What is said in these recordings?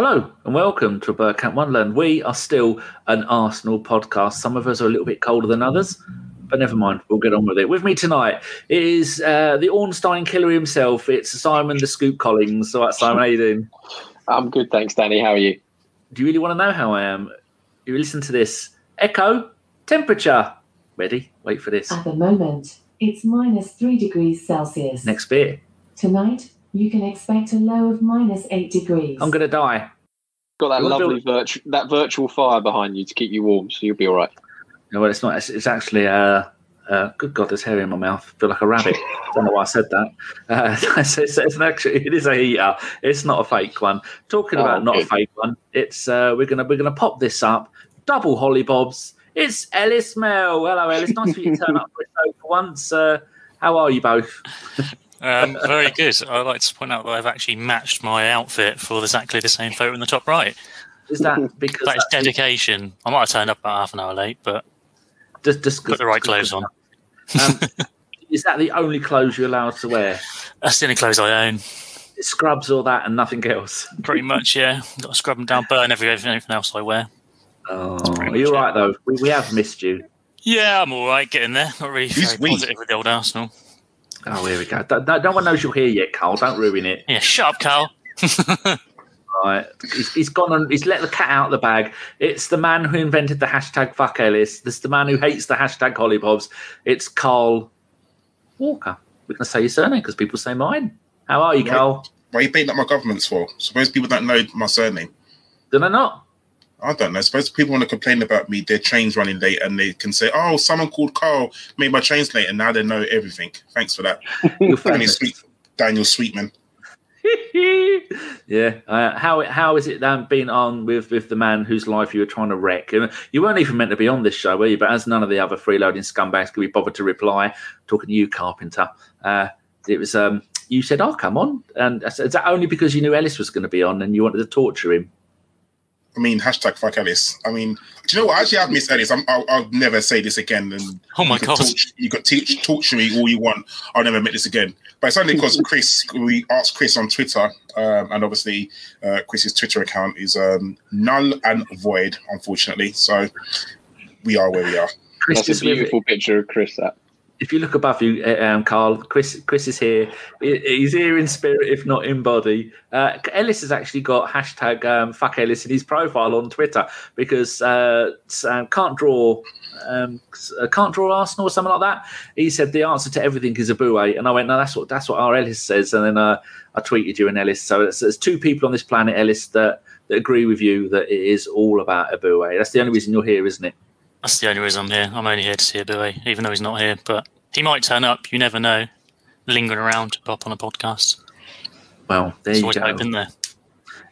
Hello and welcome to Bergkamp Wonderland. We are still an Arsenal podcast. Some of us are a little bit colder than others, but never mind. We'll get on with it. With me tonight is the Ornstein killer himself. It's Simon the Scoop Collings. All right, Simon, how you doing? I'm good, thanks, Danny. How are you? Do you really want to know how I am? You listen to this. Echo, temperature. Ready? Wait for this. At the moment, it's -3 degrees Celsius. Next bit. Tonight, you can expect a low of -8 degrees. I'm going to die. Got that lovely virtual fire behind you to keep you warm, so you'll be all right. No, well, it's not. It's actually, good God, there's hair in my mouth. I feel like a rabbit. I don't know why I said that. It is a heater. It's not a fake one. Talking about not a fake one, it's we're gonna pop this up. Double holly bobs. It's Ellis Mel. Hello, Ellis. Nice for you to turn up for a show for once. How are you both? Very good. I'd like to point out that I've actually matched my outfit for exactly the same photo in the top right. Is that because that is dedication? I might have turned up about half an hour late, but just put the right clothes on. Is that the only clothes you're allowed to wear? That's the only clothes I own. It's scrubs or that and nothing else. Pretty much, yeah. Got to scrub them down, burn everything else I wear. Oh, are you all right, though? We have missed you. Yeah, I'm all right, getting there. Not really very positive with the old Arsenal. Oh, here we go. No one knows you're here yet, Carl. Don't ruin it. Yeah, shut up, Carl. Right. He's gone on. He's let the cat out of the bag. It's the man who invented the hashtag fuck Ellis. This is the man who hates the hashtag hollybobs. It's Carl Walker. We're going to say your surname because people say mine. How are you, Carl? Well, you beat up my government's for. Suppose people don't know my surname. Do they not? I don't know. Suppose people want to complain about me, their train's running late, and they can say, oh, someone called Carl made my trains late, and now they know everything. Thanks for that. Daniel Sweetman. Yeah. How is it then being on with the man whose life you were trying to wreck? You weren't even meant to be on this show, were you? But as none of the other freeloading scumbags could be bothered to reply, talking to you, Carpenter, it was you said, oh, come on. And I said, is that only because you knew Ellis was going to be on and you wanted to torture him? I mean, hashtag fuck Ellis. I mean, do you know what? Actually, I've missed Ellis. I'll never say this again. And oh, my God. You can torture me all you want. I'll never make this again. But it's only because we asked Chris on Twitter, and obviously Chris's Twitter account is null and void, unfortunately. So we are where we are. Chris, that's a beautiful picture of Chris, that. If you look above you, Carl, Chris is here. He's here in spirit, if not in body. Ellis has actually got hashtag fuck Ellis in his profile on Twitter because can't draw Arsenal or something like that. He said the answer to everything is a buoy, and I went, no, that's what our Ellis says. And then I tweeted you and Ellis. So there's two people on this planet, Ellis, that agree with you that it is all about a buoy. That's the only reason you're here, isn't it? That's the only reason I'm here. I'm only here to see Aubameyang, even though he's not here. But he might turn up. You never know. Lingering around to pop on a podcast. Well, there you go. Hope, isn't there?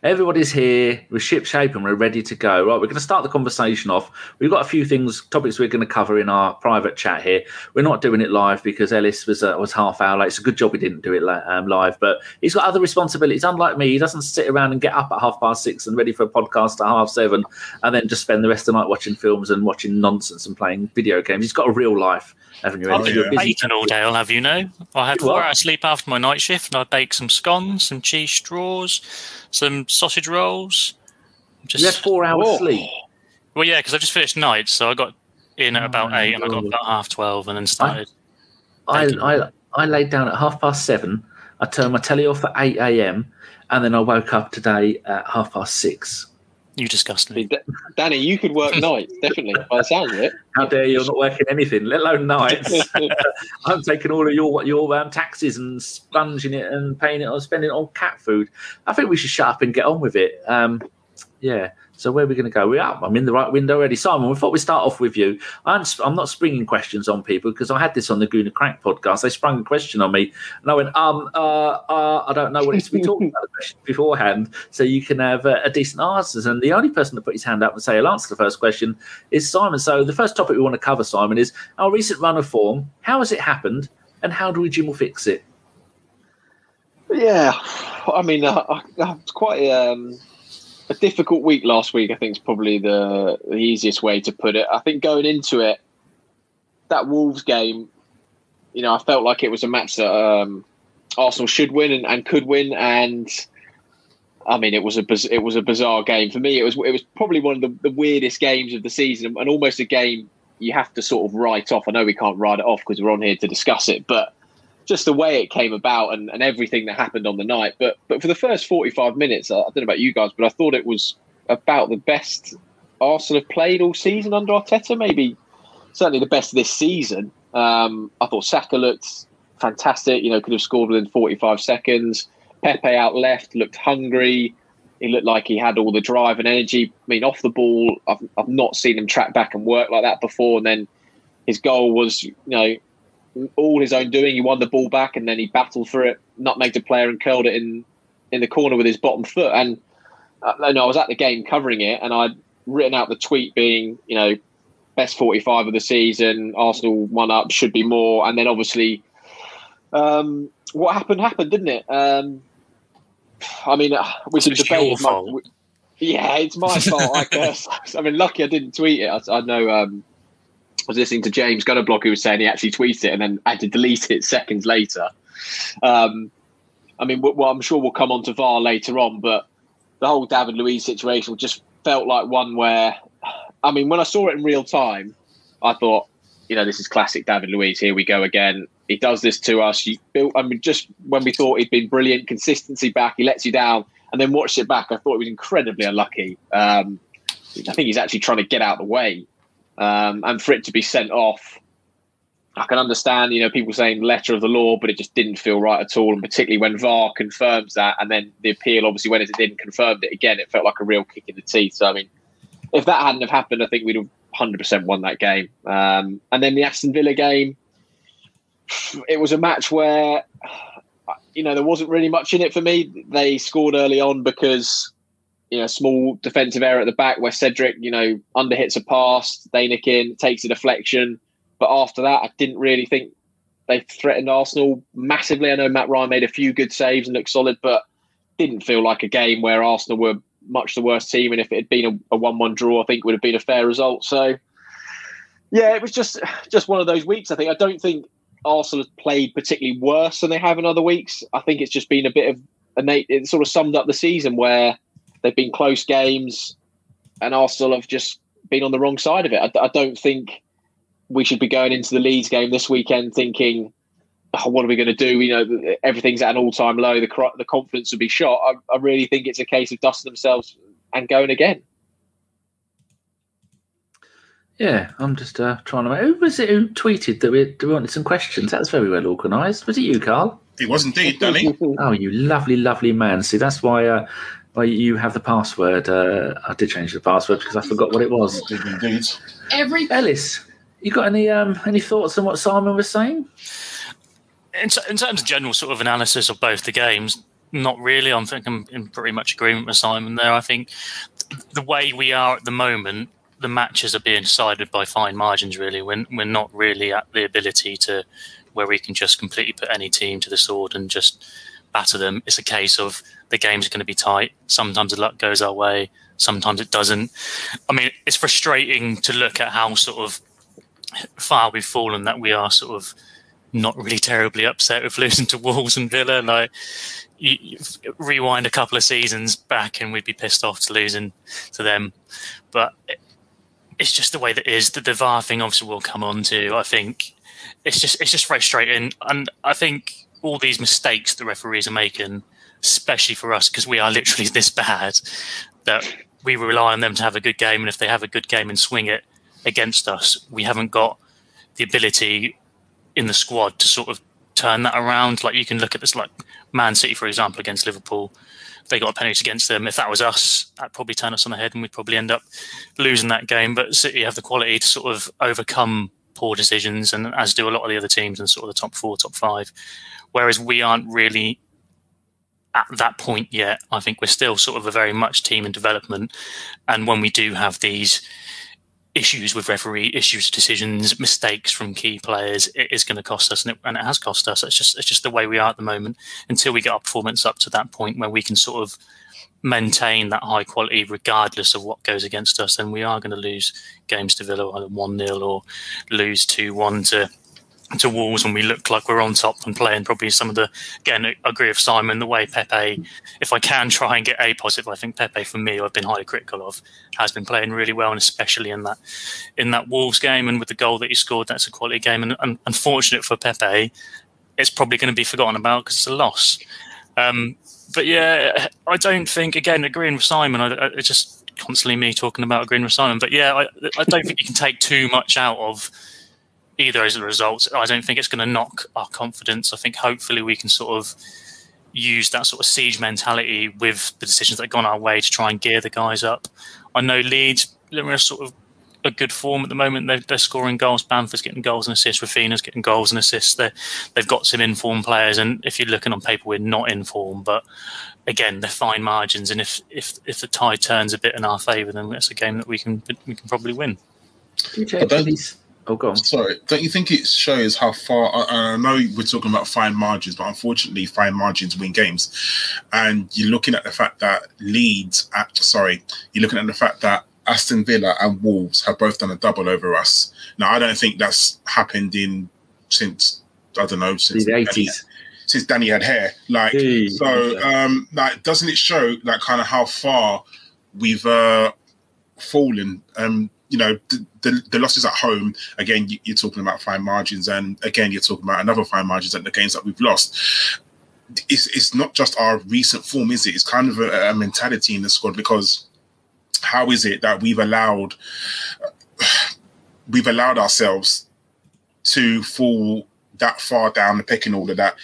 Everybody's here. We're shipshape and we're ready to go. Right, we're going to start the conversation off. We've got a few topics we're going to cover in our private chat here. We're not doing it live because Ellis was half hour late. It's a good job he didn't do it live, but he's got other responsibilities. Unlike me, he doesn't sit around and get up at 6:30 and ready for a podcast at 7:30 and then just spend the rest of the night watching films and watching nonsense and playing video games. He's got a real life, haven't you? You're baking all day, I'll have you know. I had 4 hours sleep after my night shift and I baked some scones, some cheese straws, some sausage rolls. You had 4 hours sleep? Well, yeah, because I just finished night, so I got in at about 8 and I got about 12:30 and then started. I laid down at 7:30. I turned my telly off at 8 a.m. and then I woke up today at 6:30. You disgust me. Danny, you could work nights, definitely, by the sound of it. How dare you're not working anything, let alone nights. I'm taking all of your taxes and sponging it and paying it or spending it on cat food. I think we should shut up and get on with it. Yeah. So where are we going to go? We're up. I'm in the right window already. Simon, we thought we'd start off with you. I'm not springing questions on people because I had this on the Goon and Crank podcast. They sprung a question on me. And I went, I don't know what it is. We talked about the question beforehand. So you can have a decent answers. And the only person to put his hand up and say he'll answer the first question is Simon. So the first topic we want to cover, Simon, is our recent run of form. How has it happened? And how do we Jim will fix it? Yeah. I mean, it's quite... a difficult week last week, I think, is probably the easiest way to put it. I think going into it, that Wolves game, you know, I felt like it was a match that Arsenal should win and could win. And I mean, it was a bizarre game for me. It was probably one of the weirdest games of the season, and almost a game you have to sort of write off. I know we can't write it off because we're on here to discuss it, but just the way it came about and everything that happened on the night. But for the first 45 minutes, I don't know about you guys, but I thought it was about the best Arsenal have played all season under Arteta, maybe certainly the best this season. I thought Saka looked fantastic, could have scored within 45 seconds. Pepe out left, looked hungry. He looked like he had all the drive and energy. I mean, off the ball, I've not seen him track back and work like that before. And then his goal was, all his own doing. He won the ball back and then he battled for it, nutmegged a player and curled it in the corner with his bottom foot. And I was at the game covering it, and I'd written out the tweet being, best 45 of the season, Arsenal one up, should be more. And then obviously what happened, didn't it? I mean, we should debate. Yeah, it's my fault, I guess. I mean, lucky I didn't tweet it. I know I was listening to James Gunnerblock, who was saying he actually tweeted it and then had to delete it seconds later. I mean, well, I'm sure we'll come on to VAR later on, but the whole David Luiz situation just felt like one where, I mean, when I saw it in real time, I thought, this is classic David Luiz. Here we go again. He does this to us. I mean, just when we thought he'd been brilliant, consistency back, he lets you down. And then watched it back, I thought it was incredibly unlucky. I think he's actually trying to get out of the way. And for it to be sent off, I can understand, people saying letter of the law, but it just didn't feel right at all. And particularly when VAR confirms that, and then the appeal, obviously, when it didn't confirm it again, it felt like a real kick in the teeth. So, I mean, if that hadn't have happened, I think we'd have 100% won that game. And then the Aston Villa game, it was a match where, there wasn't really much in it for me. They scored early on because, small defensive error at the back where Cedric, underhits a pass, they nick in, takes a deflection. But after that, I didn't really think they threatened Arsenal massively. I know Matt Ryan made a few good saves and looked solid, but didn't feel like a game where Arsenal were much the worst team. And if it had been a 1-1 draw, I think it would have been a fair result. So, yeah, it was just one of those weeks, I think. I don't think Arsenal has played particularly worse than they have in other weeks. I think it's just been a bit of it sort of summed up the season where they've been close games and Arsenal have just been on the wrong side of it. I don't think we should be going into the Leeds game this weekend thinking, what are we going to do? Everything's at an all-time low. The confidence would be shot. I really think it's a case of dusting themselves and going again. Yeah, I'm just trying to... Who was it who tweeted that we wanted some questions? That was very well organised. Was it you, Carl? It was indeed, Danny. Oh, you lovely, lovely man. See, that's why you have the password. I did change the password because I forgot what it was. Indeed. Ellis, you got any thoughts on what Simon was saying? In terms of general sort of analysis of both the games, not really. I think I'm in pretty much agreement with Simon there. I think the way we are at the moment, the matches are being decided by fine margins, really. We're not really at the ability to where we can just completely put any team to the sword and just batter them. It's a case of the game's going to be tight. Sometimes the luck goes our way. Sometimes it doesn't. I mean, it's frustrating to look at how sort of far we've fallen that we are sort of not really terribly upset with losing to Wolves and Villa. Like, you rewind a couple of seasons back and we'd be pissed off to losing to them. But... It's just the way that is. The VAR thing obviously we'll come on to. I think it's just frustrating. And I think all these mistakes the referees are making, especially for us, because we are literally this bad, that we rely on them to have a good game. And if they have a good game and swing it against us, we haven't got the ability in the squad to sort of turn that around. Like, you can look at this, like Man City, for example, against Liverpool. They got a penalty against them. If that was us, that'd probably turn us on the head and we'd probably end up losing that game. But City have the quality to sort of overcome poor decisions, and as do a lot of the other teams in sort of the top four, top five. Whereas we aren't really at that point yet. I think we're still sort of a very much team in development. And when we do have these issues with referee, issues, decisions, mistakes from key players, it is going to cost us, and it has cost us. It's just the way we are at the moment until we get our performance up to that point where we can sort of maintain that high quality regardless of what goes against us. Then we are going to lose games to Villa either 1-0 or lose 2-1 to to Wolves when we look like we're on top and playing probably some of the, again, I agree with Simon, the way Pepe, if I can try and get a positive, I think Pepe, for me, I've been highly critical of, has been playing really well, and especially in that Wolves game, and with the goal that he scored, that's a quality game. And unfortunate for Pepe, it's probably going to be forgotten about because it's a loss. But yeah, I don't think, again, agreeing with Simon, it's just constantly me talking about agreeing with Simon, but yeah, I don't think you can take too much out of either as a result. I don't think it's going to knock our confidence. I think hopefully we can sort of use that sort of siege mentality with the decisions that have gone our way to try and gear the guys up. I know Leeds are sort of a good form at the moment. They're scoring goals. Bamford's getting goals and assists. Rafinha's getting goals and assists. They've got some in-form players, and if you're looking on paper, we're not in form. But again, they're fine margins, and if the tie turns a bit in our favour, then that's a game that we can probably win. Oh, go on. Sorry, don't you think it shows how far... I know we're talking about fine margins, but unfortunately, fine margins win games. And you're looking at the fact that you're looking at the fact that Aston Villa and Wolves have both done a double over us. Now, I don't think that's happened since the 80s. Since Danny had hair. Doesn't it show kind of how far we've fallen? You know, the losses at home, again, you're talking about fine margins, and again, you're talking about another fine margins at the games that we've lost. It's not just our recent form, is it? It's kind of a mentality in the squad, because how is it that we've allowed ourselves to fall that far down the pecking order that,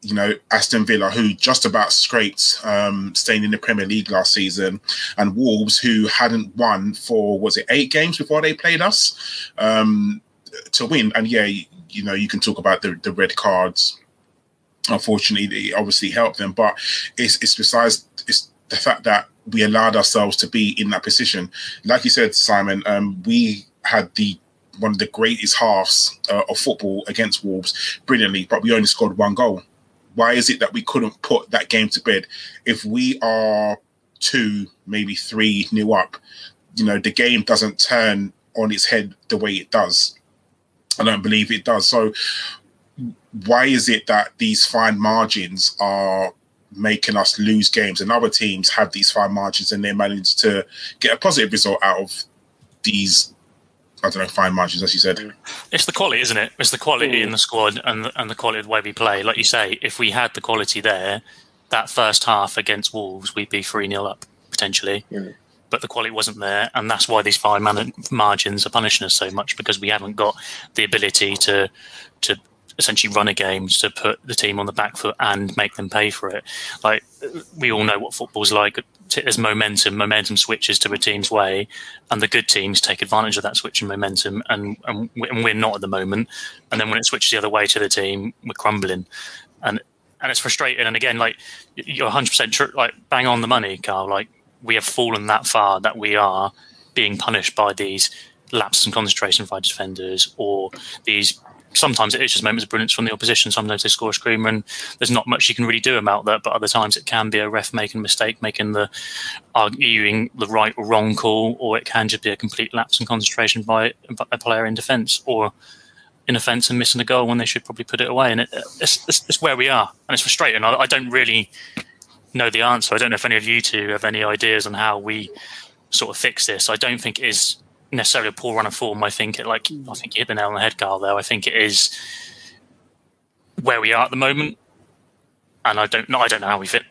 you know, Aston Villa, who just about scraped staying in the Premier League last season, and Wolves, who hadn't won for, was it 8 games before they played us, to win. And yeah, you know, you can talk about the red cards. Unfortunately, it obviously helped them, but it's the fact that we allowed ourselves to be in that position. Like you said, Simon, we had one of the greatest halves of football against Wolves brilliantly, but we only scored 1 goal. Why is it that we couldn't put that game to bed? If we are 2, maybe 3 nil up, you know, the game doesn't turn on its head the way it does. I don't believe it does. So why is it that these fine margins are making us lose games, and other teams have these fine margins and they manage to get a positive result out of these, I don't know, fine margins, as you said? It's the quality, isn't it? It's the quality in the squad and the quality of the way we play. Like you say, if we had the quality there, that first half against Wolves, we'd be 3-0 up, potentially. Yeah. But the quality wasn't there, and that's why these fine margins are punishing us so much, because we haven't got the ability to essentially run a game, to put the team on the back foot and make them pay for it. Like, we all know what football's like. There's momentum switches to a team's way, and the good teams take advantage of that switch in momentum, and we're not at the moment. And then when it switches the other way to the team, we're crumbling, and it's frustrating. And again, like, you're 100% bang on the money, Carl. Like, we have fallen that far that we are being punished by these lapses in concentration by defenders, or these, sometimes it is just moments of brilliance from the opposition. Sometimes they score a screamer, and there's not much you can really do about that. But other times it can be a ref making a mistake, arguing the right or wrong call, or it can just be a complete lapse in concentration by a player in defence, or in offence and missing a goal when they should probably put it away. And it's where we are, and it's frustrating. I don't really know the answer. I don't know if any of you two have any ideas on how we sort of fix this. I don't think it is necessarily a poor run of form. I think you hit the nail on the head, Carl, though. I think it is where we are at the moment, and I don't know how we fix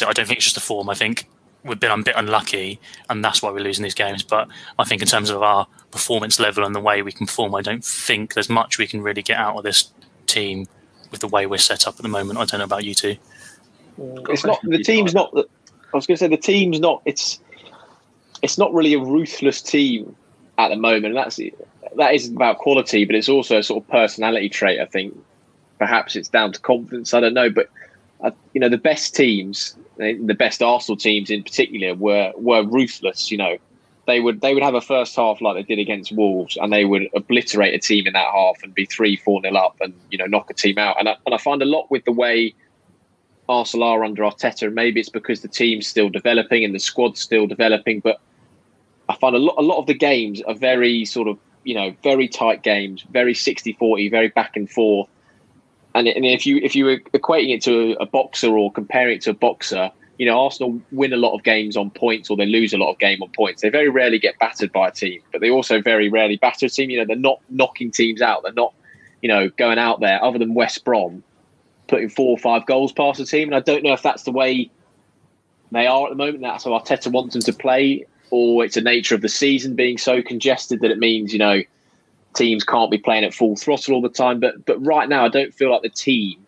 it. I don't think it's just the form. I think we've been a bit unlucky, and that's why we're losing these games. But I think in terms of our performance level and the way we can perform, I don't think there's much we can really get out of this team with the way we're set up at the moment. I don't know about you two. It's not really a ruthless team at the moment. That is about quality, but it's also a sort of personality trait, I think. Perhaps it's down to confidence, I don't know. But, you know, the best teams, the best Arsenal teams in particular, were ruthless, you know. They would have a first half like they did against Wolves, and they would obliterate a team in that half and be 3-4-0 up and, you know, knock a team out. And I find a lot with the way Arsenal are under Arteta, and maybe it's because the team's still developing and the squad's still developing, but I find a lot of the games are very sort of, very tight games, very 60-40, very back and forth. And if you were equating it to a boxer or comparing it to a boxer, Arsenal win a lot of games on points or they lose a lot of game on points. They very rarely get battered by a team, but they also very rarely batter a team. They're not knocking teams out. They're not, going out there, other than West Brom, putting 4 or 5 goals past the team. And I don't know if that's the way they are at the moment. That's how Arteta wants them to play, or it's the nature of the season being so congested that it means, teams can't be playing at full throttle all the time. But right now, I don't feel like the team,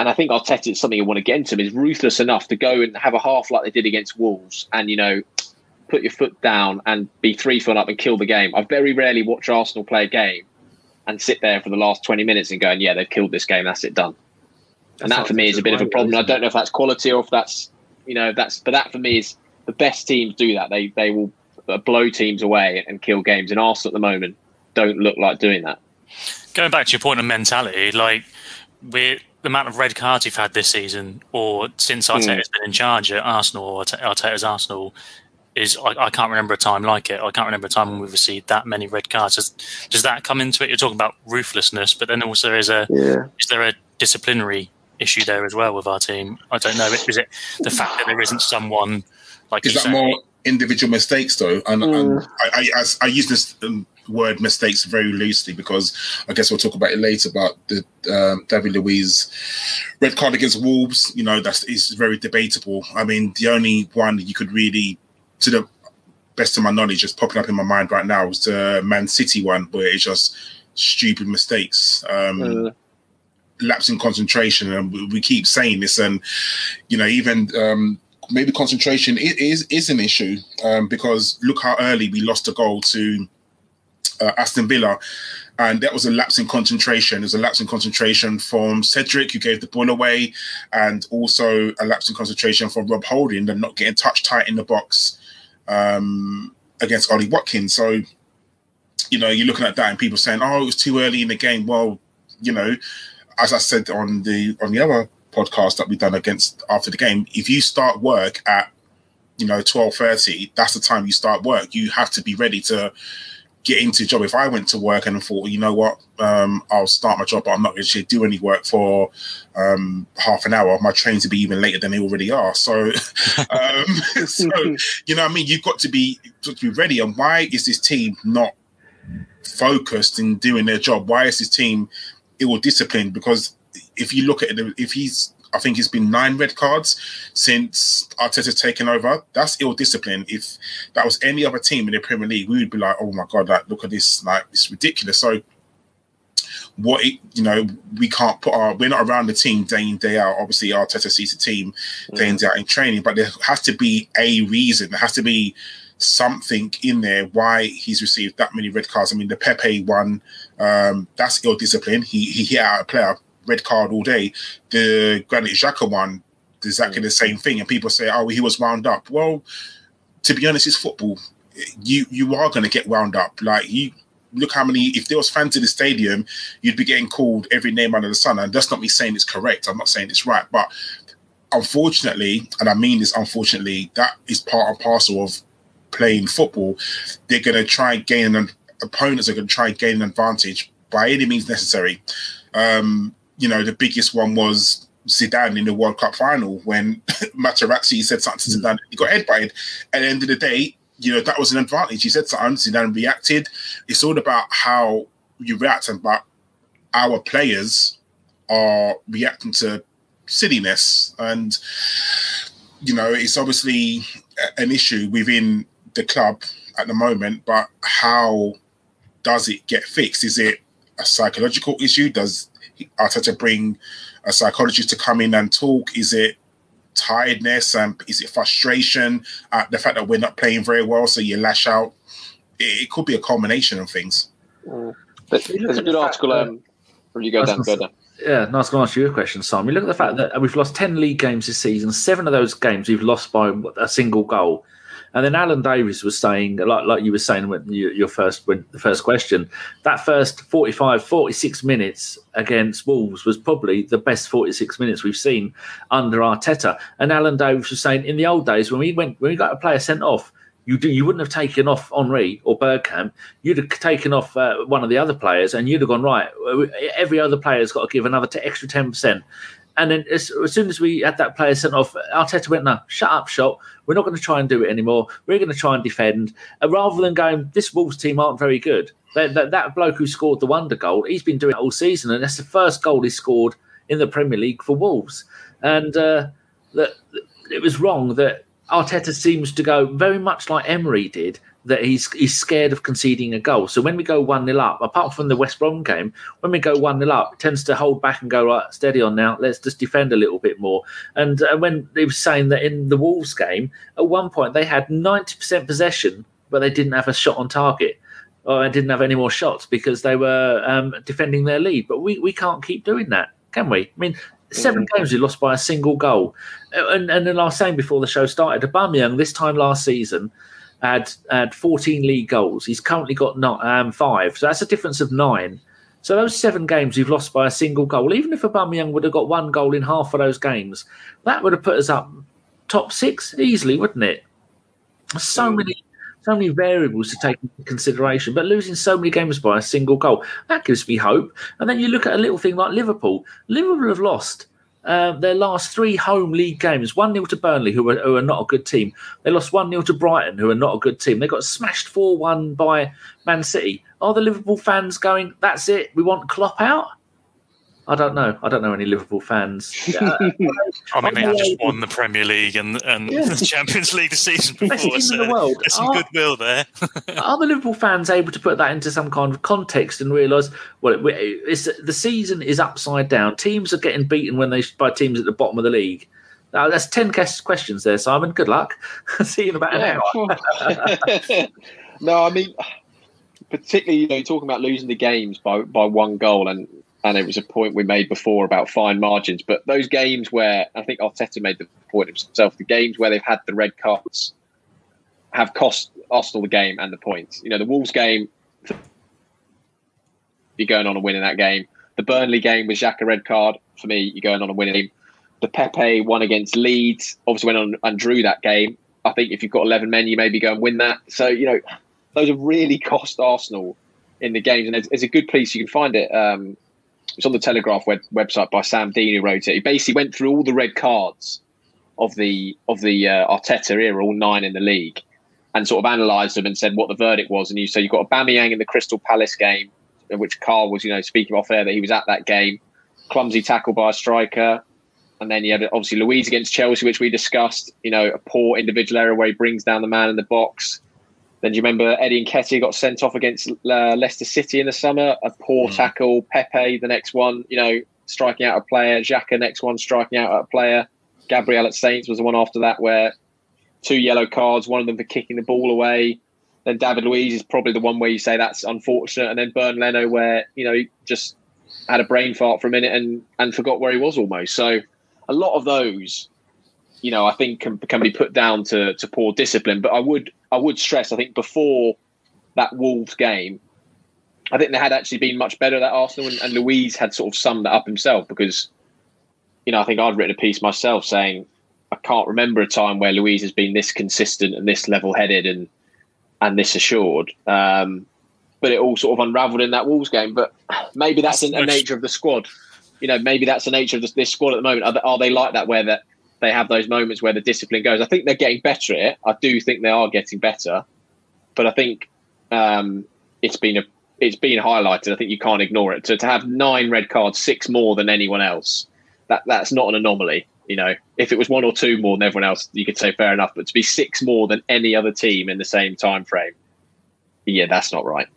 and I think Arteta is something you want to get into him, is ruthless enough to go and have a half like they did against Wolves and, put your foot down and be 3-1 up and kill the game. I very rarely watch Arsenal play a game and sit there for the last 20 minutes and going, yeah, they've killed this game, that's it, done. And that for me is a bit of a problem. I don't know if that's quality or if that's, but that for me is the best teams do that. They will blow teams away and kill games. And Arsenal at the moment don't look like doing that. Going back to your point on mentality, the amount of red cards we've had this season, or since Arteta's been in charge at Arsenal, or Arteta's Arsenal, is I can't remember a time like it. I can't remember a time when we've received that many red cards. Does that come into it? You're talking about ruthlessness, but then also is there a disciplinary issue there as well with our team? I don't know. Is it the fact that there isn't someone like? Is that more individual mistakes though? And I use this word mistakes very loosely, because I guess we'll talk about it later about the David Luiz red card against Wolves. That is very debatable. I mean, the only one you could really, to the best of my knowledge, just popping up in my mind right now, is the Man City one, where it's just stupid mistakes, lapse in concentration, and we keep saying this, and even maybe concentration is an issue, because look how early we lost a goal to Aston Villa, and that was a lapse in concentration. It was a lapse in concentration from Cedric, who gave the ball away, and also a lapse in concentration from Rob Holding and not getting touched tight in the box against Ollie Watkins. So, you're looking at that and people saying, oh, it was too early in the game. Well, as I said on the other podcast that we've done against after the game, if you start work at, 12:30, that's the time you start work. You have to be ready to get into a job. If I went to work and thought, I'll start my job, but I'm not going to do any work for half an hour, my trains would be even later than they already are. So, you've got to be ready. And why is this team not focused in doing their job? Why is this team ill-disciplined? Because if you look at it, I think it's been 9 red cards since Arteta's taken over. That's ill-discipline. If that was any other team in the Premier League, we would be like, oh my God, look at this, it's ridiculous. So we can't we're not around the team day in, day out. Obviously Arteta sees the team day in, day out in training, but there has to be a reason. There has to be something in there why he's received that many red cards. I mean, the Pepe one, that's ill-discipline. He hit out a player, red card all day. The Granit Xhaka one, exactly the same thing. And people say, oh, he was wound up. Well, to be honest, it's football. You are going to get wound up. You look how many, if there was fans in the stadium, you'd be getting called every name under the sun. And that's not me saying it's correct. I'm not saying it's right. But unfortunately, and I mean this unfortunately, that is part and parcel of playing football. They're going to try and opponents are going to try and gain an advantage by any means necessary. The biggest one was Zidane in the World Cup final when Materazzi said something to Zidane. He got headbutted. At the end of the day, that was an advantage. He said something, Zidane reacted. It's all about how you react, but our players are reacting to silliness. And, it's obviously an issue within the club at the moment, but how does it get fixed? Is it a psychological issue? Does Arteta bring a psychologist to come in and talk? Is it tiredness? Is it frustration at the fact that we're not playing very well, so you lash out? It could be a culmination of things. There's a good article. You go down further. Yeah, no, I was going to ask you a question, Simon. You look at the fact that we've lost 10 league games this season. 7 of those games we've lost by a single goal. And then Alan Davies was saying, like you were saying when the first question, that first 45, 46 minutes against Wolves was probably the best 46 minutes we've seen under Arteta. And Alan Davies was saying in the old days when we got a player sent off, you wouldn't have taken off Henry or Bergkamp. You'd have taken off one of the other players, and you'd have gone, right, every other player's got to give another extra 10%. And then as soon as we had that player sent off, Arteta went, no, shut up shop. We're not going to try and do it anymore. We're going to try and defend. And rather than going, this Wolves team aren't very good. That bloke who scored the wonder goal, he's been doing it all season, and that's the first goal he scored in the Premier League for Wolves. And it was wrong that Arteta seems to go very much like Emery did, that he's scared of conceding a goal. So when we go 1-0 up, apart from the West Brom game, when we go 1-0 up, it tends to hold back and go, right, steady on now, let's just defend a little bit more. And when he was saying that in the Wolves game, at one point they had 90% possession, but they didn't have a shot on target. Or they didn't have any more shots because they were defending their lead. But we can't keep doing that, can we? I mean, 7 games we lost by a single goal. And then I was saying before the show started, Aubameyang this time last season had 14 league goals. He's currently got 5, so that's a difference of 9. So those 7 games we've lost by a single goal. Even if Aubameyang would have got 1 goal in half of those games, that would have put us up top 6 easily, wouldn't it? So many variables to take into consideration, but losing so many games by a single goal, that gives me hope. And then you look at a little thing like Liverpool. Liverpool have lost their last 3 home league games, 1-0 to Burnley, who are not a good team. They lost 1-0 to Brighton, who are not a good team. They got smashed 4-1 by Man City. Are the Liverpool fans going, that's it, we want Klopp out? I don't know. I don't know any Liverpool fans. I mean, they have just won the Premier League and the Champions League the season before. There's some goodwill there. Are the Liverpool fans able to put that into some kind of context and realise, well, the season is upside down. Teams are getting beaten by teams at the bottom of the league. Now, that's 10 questions there, Simon. Good luck. See you in about an hour. No, I mean, particularly, you know, talking about losing the games by 1 goal, and it was a point we made before about fine margins, but those games where I think Arteta made the point himself, the games where they've had the red cards have cost Arsenal the game and the points. You know, the Wolves game, you're going on a win in that game. The Burnley game with Xhaka red card, for me, you're going on a winning. The Pepe one against Leeds, obviously went on and drew that game. I think if you've got 11 men, you maybe go and win that. So, you know, those have really cost Arsenal in the games. And there's a good piece, you can find it, it's on the Telegraph website by Sam Dean, who wrote it. He basically went through all the red cards of the Arteta era, all 9 in the league, and sort of analysed them and said what the verdict was. And you've got Aubameyang in the Crystal Palace game, in which Carl was, you know, speaking off air that he was at that game, clumsy tackle by a striker, and then you had obviously Luiz against Chelsea, which we discussed. You know, a poor individual error where he brings down the man in the box. Then do you remember Eddie Nketiah got sent off against Leicester City in the summer? A poor tackle. Pepe, the next one, you know, striking out a player. Xhaka, next one, striking out a player. Gabriel at Saints was the one after that where 2 yellow cards, one of them for kicking the ball away. Then David Luiz is probably the one where you say that's unfortunate. And then Bern Leno where, you know, he just had a brain fart for a minute and forgot where he was almost. So a lot of those, you know, I think can be put down to poor discipline. But I would stress, I think before that Wolves game, I think they had actually been much better at Arsenal, and Luiz had sort of summed that up himself because, you know, I think I'd written a piece myself saying I can't remember a time where Luiz has been this consistent and this level-headed and this assured. But it all sort of unravelled in that Wolves game. But maybe that's the nature of the squad. You know, maybe that's the nature of this squad at the moment. Are they like that where that? They have those moments where the discipline goes. I think they're getting better at it. I do think they are getting better, but I think it's been highlighted. I think you can't ignore it. So to have 9 red cards, 6 more than anyone else, that's not an anomaly. You know, if it was 1 or 2 more than everyone else, you could say fair enough. But to be 6 more than any other team in the same time frame, yeah, that's not right.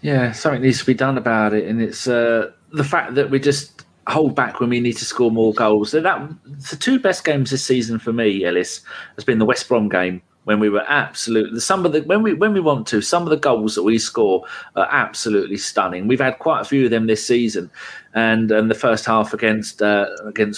Yeah, something needs to be done about it, and it's the fact that we just hold back when we need to score more goals. So the 2 best games this season for me, Ellis, has been the West Brom game when we were absolutely some of the goals that we score are absolutely stunning. We've had quite a few of them this season, and the first half against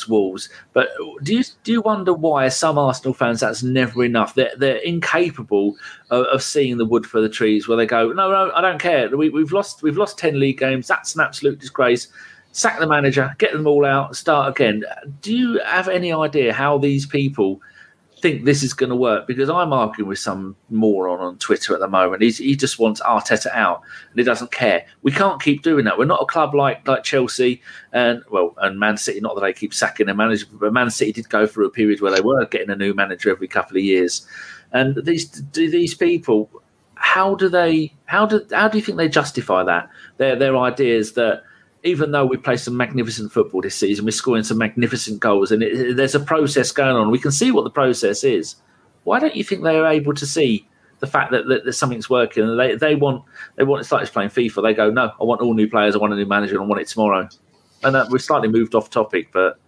Wolves. But do you wonder why some Arsenal fans that's never enough? They're incapable of seeing the wood for the trees. Where they go, no, I don't care. We've lost 10 league games. That's an absolute disgrace. Sack the manager, get them all out, start again. Do you have any idea how these people think this is going to work, because I'm arguing with some moron on Twitter at the moment. He just wants Arteta out, and he doesn't care. We can't keep doing that. We're not a club like Chelsea and Man City. Not that they keep sacking their manager, but Man City did go through a period where they were getting a new manager every couple of years. And these people, how do you think they justify that? Their ideas that, even though we play some magnificent football this season, we're scoring some magnificent goals, and there's a process going on. We can see what the process is. Why don't you think they are able to see the fact that something's working? And they want it's like it's playing FIFA. They go, no, I want all new players, I want a new manager, and I want it tomorrow. And we've slightly moved off topic, but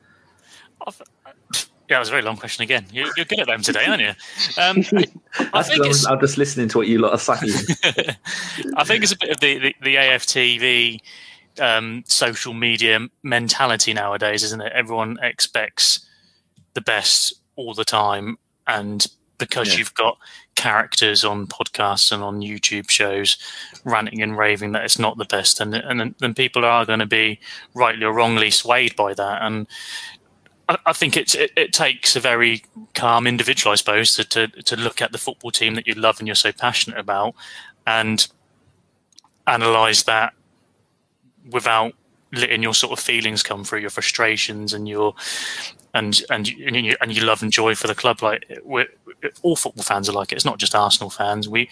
yeah, it was a very long question again. You're good at them today, aren't you? I'm just listening to what you lot are saying. I think it's a bit of the AFTV. Social media mentality nowadays, isn't it? Everyone expects the best all the time, and because you've got characters on podcasts and on YouTube shows ranting and raving that it's not the best, and then people are going to be rightly or wrongly swayed by that. And I think it takes a very calm individual, I suppose, to look at the football team that you love and you're so passionate about, and analyse that, without letting your sort of feelings come through, your frustrations and your and your love and joy for the club. Like all football fans are like it. It's not just Arsenal fans. We,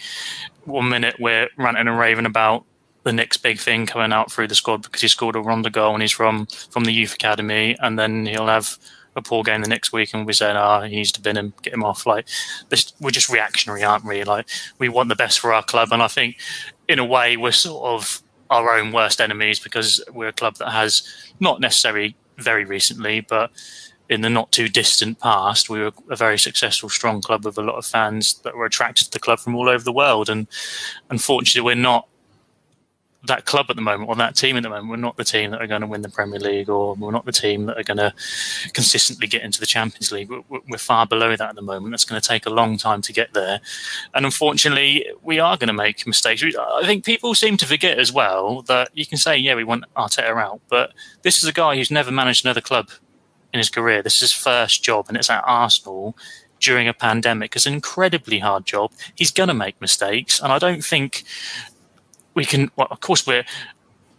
one minute we're ranting and raving about the next big thing coming out through the squad because he scored a wonder goal and he's from the youth academy, and then he'll have a poor game the next week and we say, "Ah, he needs to bin him, get him off." Like this, we're just reactionary, aren't we? Like we want the best for our club, and I think in a way we're sort of our own worst enemies, because we're a club that has, not necessarily very recently, but in the not too distant past, we were a very successful, strong club with a lot of fans that were attracted to the club from all over the world. And unfortunately, we're not that club at the moment, or that team at the moment. We're not the team that are going to win the Premier League, or we're not the team that are going to consistently get into the Champions League. We're far below that at the moment. That's going to take a long time to get there, and unfortunately we are going to make mistakes. I think people seem to forget as well that you can say, yeah, we want Arteta out, but this is a guy who's never managed another club in his career. This is his first job, and it's at Arsenal during a pandemic. It's an incredibly hard job. He's going to make mistakes, and I don't think we can. Well, of course, we're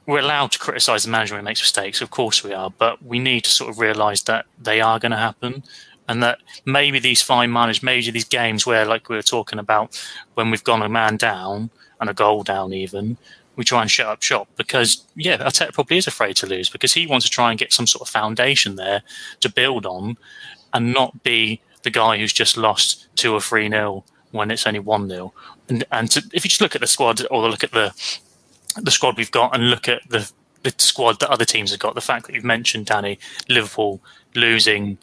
allowed to criticise the manager when he makes mistakes. Of course, we are, but we need to sort of realise that they are going to happen, and that maybe these fine managers, maybe these games where, like we were talking about, when we've gone a man down and a goal down, even we try and shut up shop, because Arteta probably is afraid to lose, because he wants to try and get some sort of foundation there to build on, and not be the guy who's just lost 2 or 3-0 when it's only 1-0. And if you just look at the squad, or look at the squad we've got, and look at the squad that other teams have got, the fact that you've mentioned, Danny, Liverpool losing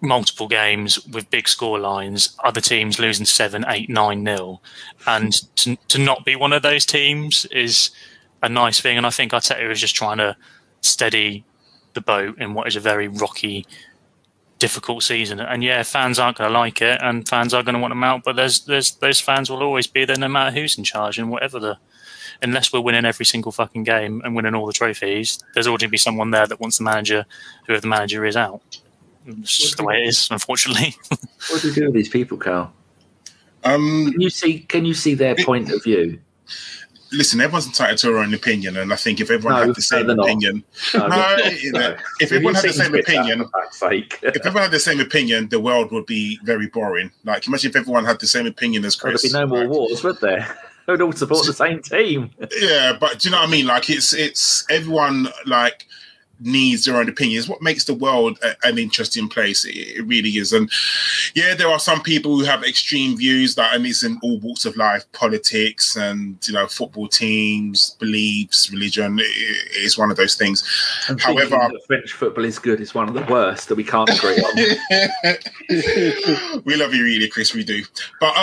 multiple games with big score lines, other teams losing 7, 8, 9-0, and to not be one of those teams is a nice thing. And I think Arteta is just trying to steady the boat in what is a very rocky, difficult season. And fans aren't going to like it, and fans are going to want them out, but there's those fans will always be there, no matter who's in charge. And unless we're winning every single fucking game and winning all the trophies, there's always going to be someone there that wants the manager, whoever the manager is, out. It's just the way it is, unfortunately. What do we do with these people, Carl? Can you see their point of view? Listen, everyone's entitled to their own opinion, and I think if everyone had the same opinion, if everyone had the same opinion, if everyone had the same opinion, the world would be very boring. Like, imagine if everyone had the same opinion as Chris. There'd be no more wars, would there? They would all support the same team. Yeah, but do you know what I mean? Like, it's everyone like needs their own opinions. What makes the world an interesting place? It really is. And there are some people who have extreme views, that, and it's in all walks of life, politics and, football teams, beliefs, religion. It's one of those things. And however, French football is good. It's one of the worst that we can't agree on. We love you, really, Chris. We do. But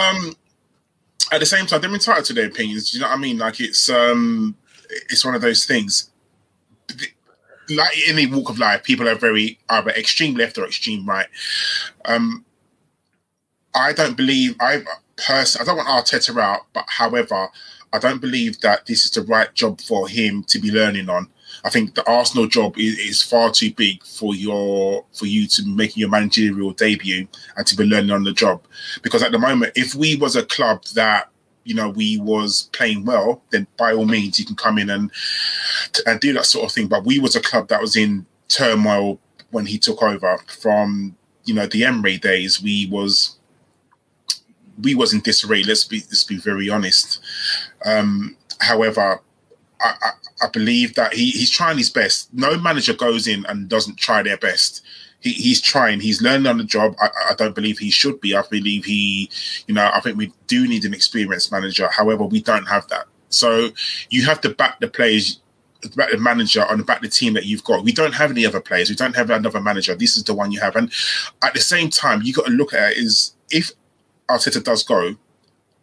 at the same time, they're entitled to their opinions. Do you know what I mean? Like, it's one of those things. Like any walk of life, people are very either extreme left or extreme right. I don't want Arteta out, but however, I don't believe that this is the right job for him to be learning on. I think the Arsenal job is far too big for you to make your managerial debut and to be learning on the job. Because at the moment, if we was a club that, you know, we was playing well, then by all means, you can come in and do that sort of thing. But we was a club that was in turmoil when he took over from, you know, the Emery days. We was in disarray. Let's be very honest. However, I believe that he's trying his best. No manager goes in and doesn't try their best. He's trying. He's learning on the job. I don't believe he should be. I believe I think we do need an experienced manager. However, we don't have that. So you have to back the players, back the manager, and back the team that you've got. We don't have any other players. We don't have another manager. This is the one you have. And at the same time, you got to look at it is if Arteta does go,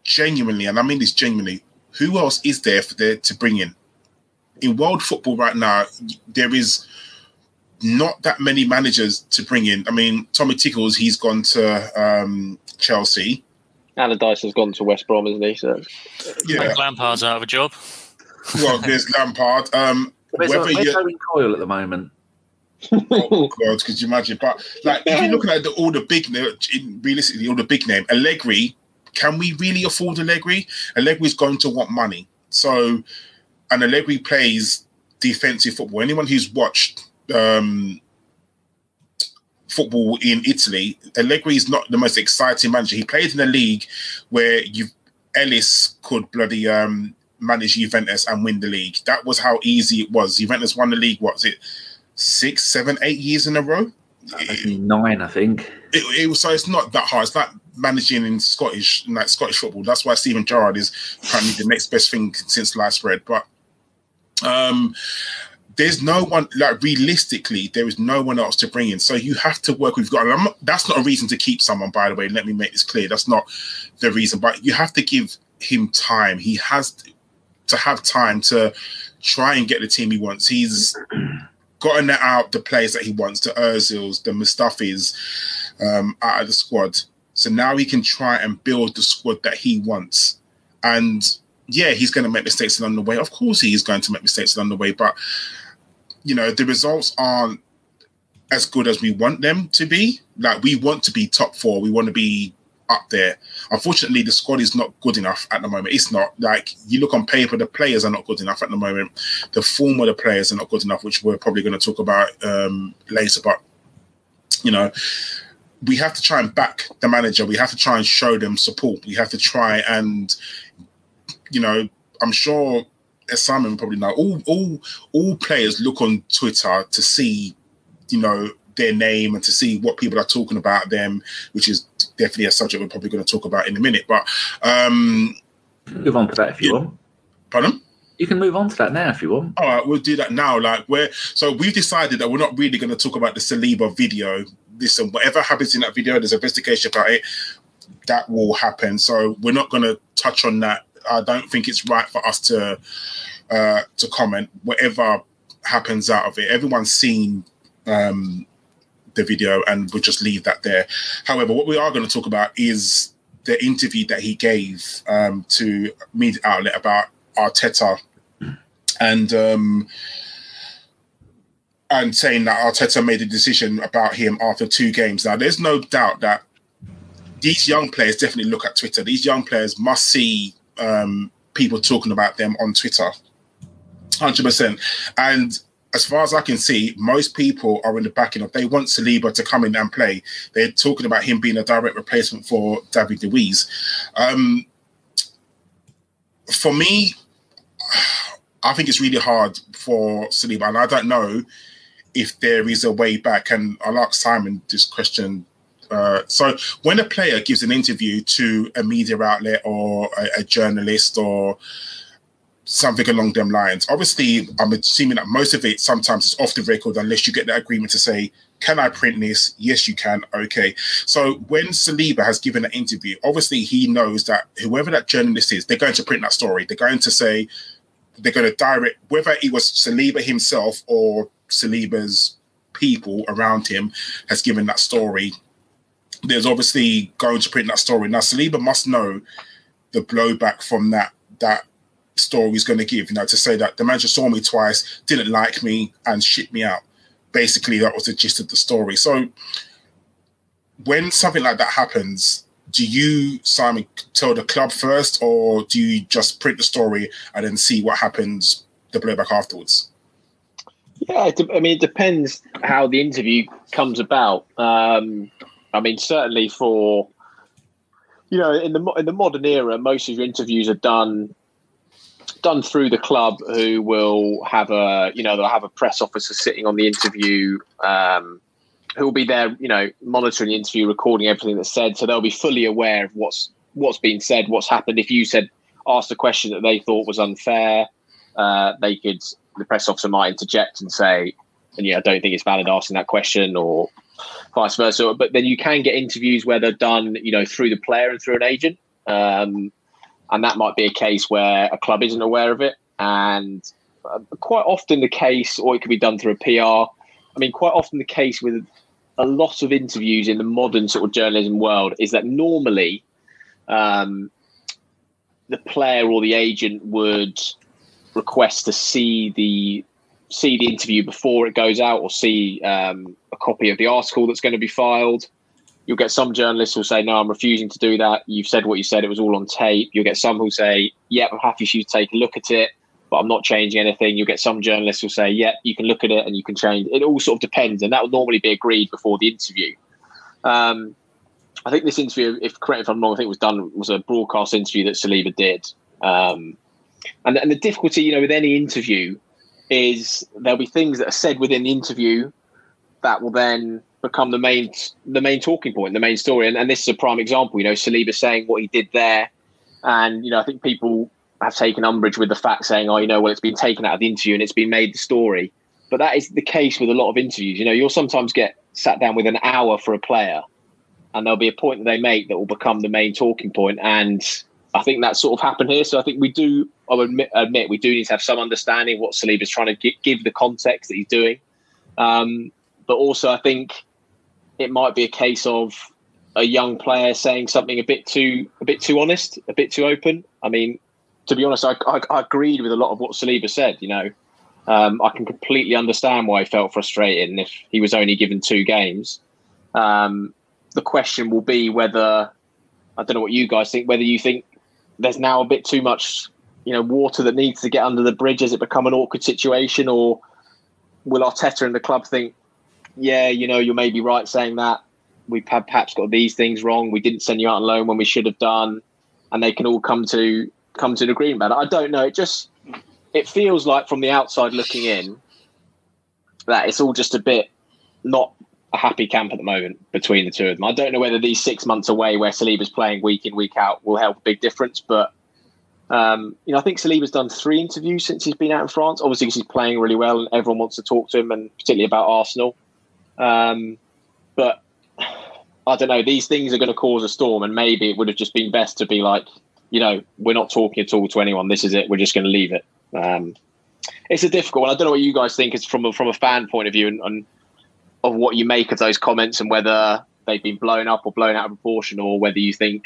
genuinely, and I mean this genuinely, who else is there for there to bring in? In world football right now, there is not that many managers to bring in. I mean, Tommy Tickles, he's gone to Chelsea. Allardyce has gone to West Brom, isn't he? So. Yeah. Like Lampard's out of a job. Well, there's Lampard. Where's Owen Coyle at the moment? Oh, God, could you imagine? But like, if you're looking at all the big names, Allegri, can we really afford Allegri? Allegri's going to want money. So... And Allegri plays defensive football. Anyone who's watched football in Italy, Allegri is not the most exciting manager. He played in a league where Ellis could bloody manage Juventus and win the league. That was how easy it was. Juventus won the league, what was it, 6, 7, 8 years in a row? 9, I think. So it's not that hard. It's like managing in Scottish football. That's why Steven Gerrard is currently the next best thing since sliced bread. But there's no one, like realistically, there is no one else to bring in. So you have to work with God. That's not a reason to keep someone, by the way. Let me make this clear. That's not the reason. But you have to give him time. He has to have time to try and get the team he wants. He's... gotten out the players that he wants, the Ozils, the Mustafis, out of the squad. So now he can try and build the squad that he wants. And yeah, he's going to make mistakes along the way. Of course he is going to make mistakes along the way, but you know, the results aren't as good as we want them to be. Like, we want to be top 4. We want to be up there. Unfortunately, the squad is not good enough at the moment. It's not. Like, you look on paper, the players are not good enough at the moment. The form of the players are not good enough, which we're probably going to talk about later. But, you know, we have to try and back the manager. We have to try and show them support. We have to try and, you know, I'm sure, as Simon will probably know, all players look on Twitter to see, you know, their name and to see what people are talking about them, which is definitely a subject we're probably going to talk about in a minute. But move on to that if you want. Pardon? You can move on to that now if you want. All right, we'll do that now. So we've decided that we're not really going to talk about the Saliba video. Listen, whatever happens in that video, there's an investigation about it. That will happen. So we're not going to touch on that. I don't think it's right for us to comment. Whatever happens out of it, everyone's seen the video, and we'll just leave that there. However, what we are going to talk about is the interview that he gave to media outlet about Arteta, and saying that Arteta made a decision about him after 2 games. Now, there's no doubt that these young players definitely look at Twitter. These young players must see people talking about them on Twitter, 100%. And as far as I can see, most people are in the backing of they want Saliba to come in and play. They're talking about him being a direct replacement for David Luiz. For me, I think it's really hard for Saliba, and I don't know if there is a way back. And I'll ask Simon this question. So when a player gives an interview to a media outlet or a journalist or something along them lines, obviously I'm assuming that most of it sometimes is off the record, unless you get that agreement to say, can I print this? Yes, you can. Okay. So when Saliba has given an interview, obviously he knows that whoever that journalist is, they're going to print that story. They're going to say, they're going to direct, whether it was Saliba himself or Saliba's people around him has given that story, there's obviously going to print that story. Now Saliba must know the blowback from that story he's going to give, you know, to say that the manager saw me twice, didn't like me, and shipped me out. Basically, that was the gist of the story. So when something like that happens, do you, Simon, tell the club first, or do you just print the story and then see what happens, the blowback afterwards? Yeah, I mean, it depends how the interview comes about. I mean, certainly for, you know, in the modern era, most of your interviews are done through the club, who will have a, you know, they'll have a press officer sitting on the interview, who will be there, you know, monitoring the interview, recording everything that's said. So they'll be fully aware of what's been said, what's happened. If you asked a question that they thought was unfair, the press officer might interject and say, and yeah, I don't think it's valid asking that question, or vice versa. But then you can get interviews where they're done, you know, through the player and through an agent. And that might be a case where a club isn't aware of it. And quite often the case, or it could be done through a PR. I mean, quite often the case with a lot of interviews in the modern sort of journalism world is that normally the player or the agent would request to see the interview before it goes out, or see a copy of the article that's going to be filed. You'll get some journalists who'll say, no, I'm refusing to do that. You've said what you said. It was all on tape. You'll get some who'll say, yep, I'm happy for you to take a look at it, but I'm not changing anything. You'll get some journalists who'll say, yep, you can look at it and you can change. It all sort of depends. And that would normally be agreed before the interview. I think this interview, correct me if I'm wrong, I think was a broadcast interview that Saliba did. And the difficulty, you know, with any interview is there'll be things that are said within the interview that will then become the main talking point, the main story. And this is a prime example, you know, Saliba saying what he did there. And, you know, I think people have taken umbrage with the fact saying, oh, you know, well, it's been taken out of the interview and it's been made the story. But that is the case with a lot of interviews. You know, you'll sometimes get sat down with an hour for a player and there'll be a point that they make that will become the main talking point. And I think that sort of happened here. So I think we do need to have some understanding of what Saliba's trying to give the context that he's doing. But also I think it might be a case of a young player saying something a bit too honest, a bit too open. I mean, to be honest, I agreed with a lot of what Saliba said, you know. I can completely understand why he felt frustrated if he was only given 2 games. The question will be whether, I don't know what you guys think, whether you think there's now a bit too much, you know, water that needs to get under the bridge. Has it become an awkward situation, or will Arteta and the club think, yeah, you know, you may be right saying that. We've had perhaps got these things wrong. We didn't send you out on loan when we should have done, and they can all come to an agreement about it. I don't know. It feels like from the outside looking in that it's all just a bit not a happy camp at the moment between the two of them. I don't know whether these 6 months away where Saliba's playing week in, week out will help a big difference, but you know, I think Saliba's done 3 interviews since he's been out in France. Obviously, he's playing really well and everyone wants to talk to him, and particularly about Arsenal. But I don't know, these things are going to cause a storm, and maybe it would have just been best to be like, you know, we're not talking at all to anyone. This is it. We're just going to leave it. It's a difficult one. I don't know what you guys think is from a fan point of view and of what you make of those comments, and whether they've been blown up or blown out of proportion, or whether you think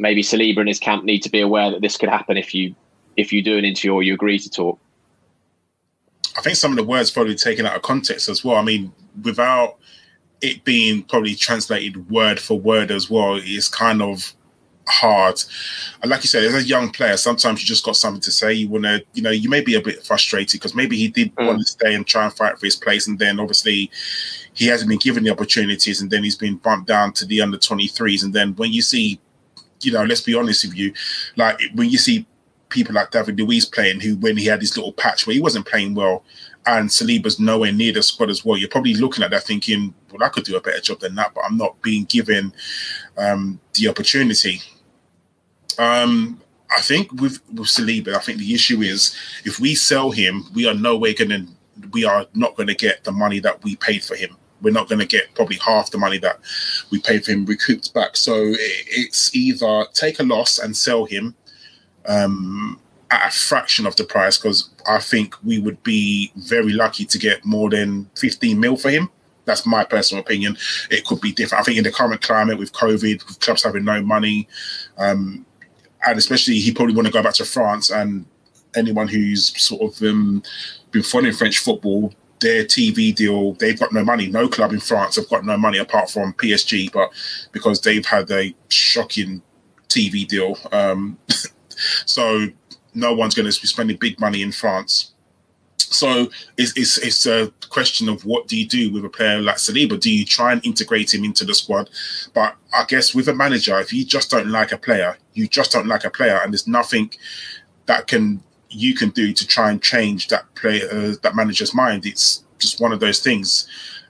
maybe Saliba and his camp need to be aware that this could happen if you do an interview or you agree to talk. I think some of the words probably taken out of context as well. I mean, without it being probably translated word for word as well, it's kind of hard. And like you said, as a young player, sometimes you just got something to say. You want to, you know, you may be a bit frustrated because maybe he did want to stay and try and fight for his place, and then obviously he hasn't been given the opportunities, and then he's been bumped down to the under 23s. And then when you see, you know, let's be honest with you, like when you see people like David Luiz playing, who when he had this little patch where he wasn't playing well, and Saliba's nowhere near the squad as well, you're probably looking at that thinking, well, I could do a better job than that, but I'm not being given the opportunity. I think with Saliba, I think the issue is if we sell him, we are not going to get the money that we paid for him. We're not going to get probably half the money that we paid for him recouped back. So it's either take a loss and sell him at a fraction of the price, because I think we would be very lucky to get more than 15 mil for him. That's my personal opinion. It could be different. I think in the current climate with COVID, with clubs having no money, And especially, he probably want to go back to France. And anyone who's sort of been following French football, their TV deal, they've got no money. No club in France have got no money apart from PSG, but because they've had a shocking TV deal. So no one's going to be spending big money in France. So it's a question of what do you do with a player like Saliba? Do you try and integrate him into the squad? But I guess with a manager, if you just don't like a player, you just don't like a player, and there's nothing that you can do to try and change that player, that manager's mind. It's just one of those things.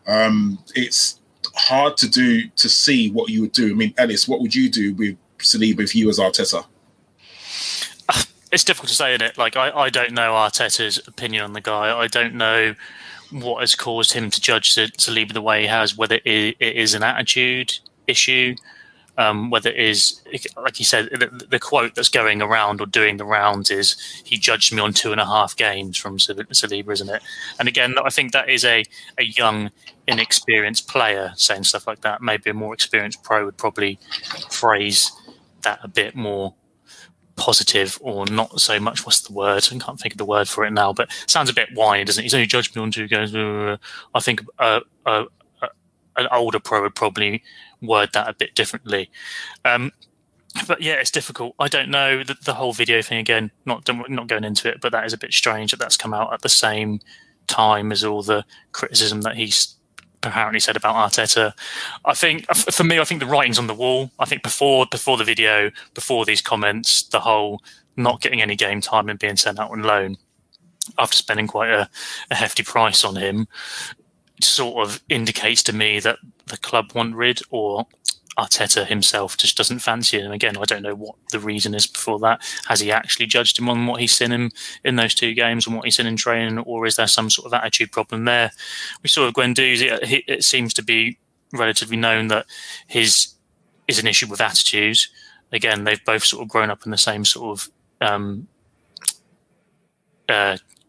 It's hard to see what you would do. I mean, Ellis, what would you do with Saliba if you was Arteta? It's difficult to say, isn't it? Like, I don't know Arteta's opinion on the guy. I don't know what has caused him to judge Saliba the way he has, whether it is an attitude issue, whether it is, like you said, the quote that's going around or doing the rounds is, he judged me on 2.5 games from Saliba, isn't it? And again, I think that is a young, inexperienced player saying stuff like that. Maybe a more experienced pro would probably phrase that a bit more positive, or not so much. What's the word? I can't think of the word for it now, but it sounds a bit whiny, doesn't it? He's only judged me on 2 games. I think an older pro would probably word that a bit differently. But yeah, it's difficult. I don't know the whole video thing again. Not going into it, but that is a bit strange that's come out at the same time as all the criticism that he's apparently said about Arteta. I think, for me, I think the writing's on the wall. I think before the video, before these comments, the whole not getting any game time and being sent out on loan after spending quite a hefty price on him sort of indicates to me that the club want rid, or Arteta himself just doesn't fancy him. Again, I don't know what the reason is before that. Has he actually judged him on what he's seen him in those 2 games and what he's seen in training, or is there some sort of attitude problem there? We saw with Guendouzi, it seems to be relatively known that his is an issue with attitude. Again, they've both sort of grown up in the same sort of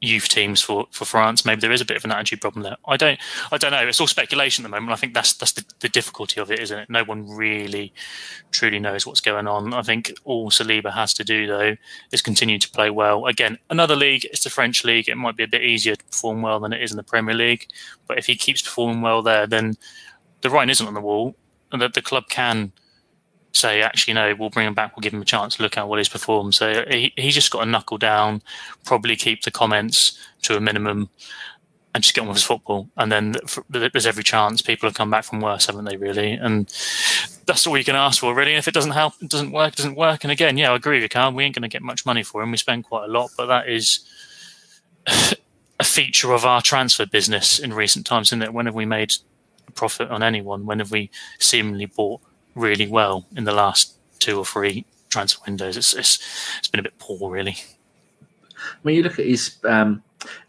youth teams for France. Maybe there is a bit of an attitude problem there. I don't know. It's all speculation at the moment. I think that's the difficulty of it, isn't it? No one really truly knows what's going on. I think all Saliba has to do, though, is continue to play well. Again, another league, it's the French league. It might be a bit easier to perform well than it is in the Premier League. But if he keeps performing well there, then the writing isn't on the wall, and that the club can say, actually, no, we'll bring him back, we'll give him a chance to look at what he's performed. So he's just got to knuckle down, probably keep the comments to a minimum and just get on with his football. And then there's every chance people have come back from worse, haven't they, really? And that's all you can ask for, really. And if it doesn't help, it doesn't work, it doesn't work. And again, yeah, I agree with you, Carl. We ain't going to get much money for him. We spend quite a lot, but that is a feature of our transfer business in recent times, isn't it? When have we made a profit on anyone? When have we seemingly bought really well in the last 2 or 3 transfer windows? It's been a bit poor, really. When you look at his,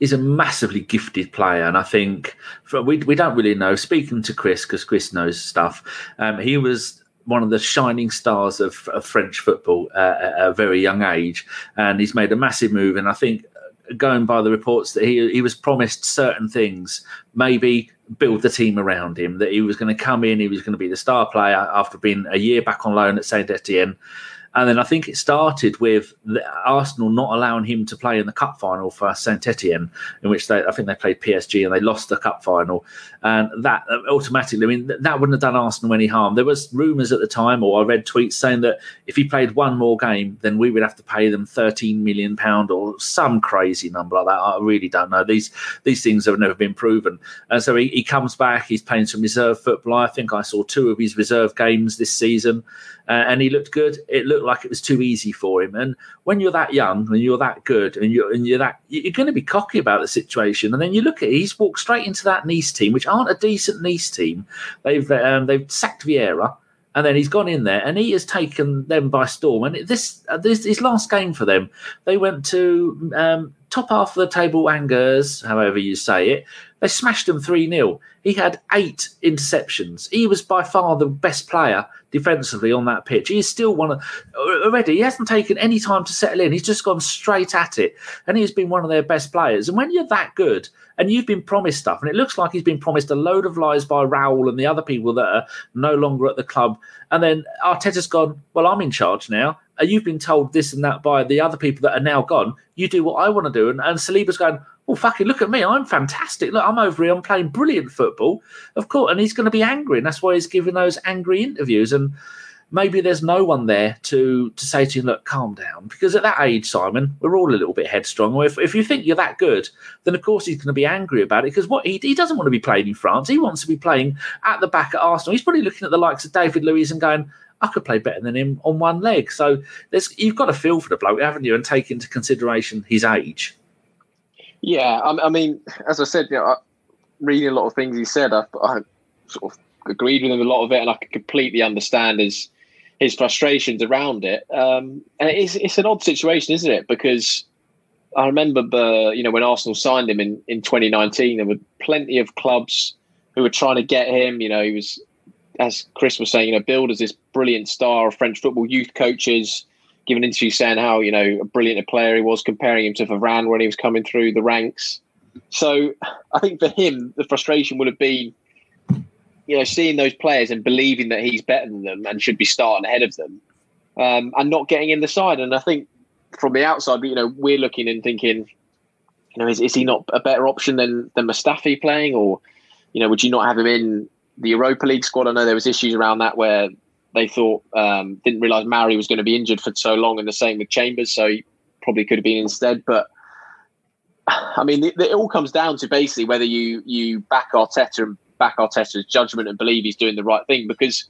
he's a massively gifted player, and I think we don't really know. Speaking to Chris, because Chris knows stuff, he was one of the shining stars of French football at a very young age, and he's made a massive move. And I think, going by the reports, that he was promised certain things, maybe build the team around him, that he was going to come in, he was going to be the star player after being a year back on loan at Saint-Etienne. And then I think it started with Arsenal not allowing him to play in the cup final for Saint-Etienne, in which I think they played PSG and they lost the cup final. And that automatically, I mean, that wouldn't have done Arsenal any harm. There was rumours at the time, or I read tweets saying that if he played 1 more game, then we would have to pay them £13 million or some crazy number like that. I really don't know. These things have never been proven. And so he comes back, he's playing some reserve football. I think I saw 2 of his reserve games this season, and he looked good. It looked like it was too easy for him. And when you're that young and you're that good and you're going to be cocky about the situation. And then you look at it, he's walked straight into that Nice team, which aren't a decent Nice team. They've sacked Vieira, and then he's gone in there and he has taken them by storm. And this his last game for them, they went to top half of the table, Angers, however you say it. They smashed them 3-0. He had 8 interceptions. He was by far the best player defensively on that pitch. He's still already, he hasn't taken any time to settle in. He's just gone straight at it. And he's been one of their best players. And when you're that good and you've been promised stuff, and it looks like he's been promised a load of lies by Raul and the other people that are no longer at the club. And then Arteta's gone, well, I'm in charge now. you've been told this and that by the other people that are now gone. You do what I want to do. And Saliba's going, well, fucking look at me. I'm fantastic. Look, I'm over here. I'm playing brilliant football. Of course. And he's going to be angry. And that's why he's giving those angry interviews. And maybe there's no one there to say to him, look, calm down. Because at that age, Simon, we're all a little bit headstrong. Or if you think you're that good, then of course he's going to be angry about it. Because what he doesn't want to be playing in France. He wants to be playing at the back at Arsenal. He's probably looking at the likes of David Luiz and going, I could play better than him on one leg. So you've got to feel for the bloke, haven't you, and take into consideration his age. Yeah, I mean, as I said, you know, reading a lot of things he said, I sort of agreed with him a lot of it, and I could completely understand his frustrations around it. And it's an odd situation, isn't it? Because I remember, you know, when Arsenal signed him in 2019, there were plenty of clubs who were trying to get him. You know, he was, as Chris was saying, you know, billed as this brilliant star of French football. Youth coaches give an interview saying how, you know, brilliant a player he was, comparing him to Varane when he was coming through the ranks. So I think for him, the frustration would have been, you know, seeing those players and believing that he's better than them and should be starting ahead of them, and not getting in the side. And I think from the outside, you know, we're looking and thinking, you know, is he not a better option than Mustafi playing? Or, you know, would you not have him in the Europa League squad? I know there was issues around that where they thought, didn't realise Mari was going to be injured for so long, and the same with Chambers, so he probably could have been instead. But I mean, it all comes down to basically whether you back Arteta and back Arteta's judgment and believe he's doing the right thing. Because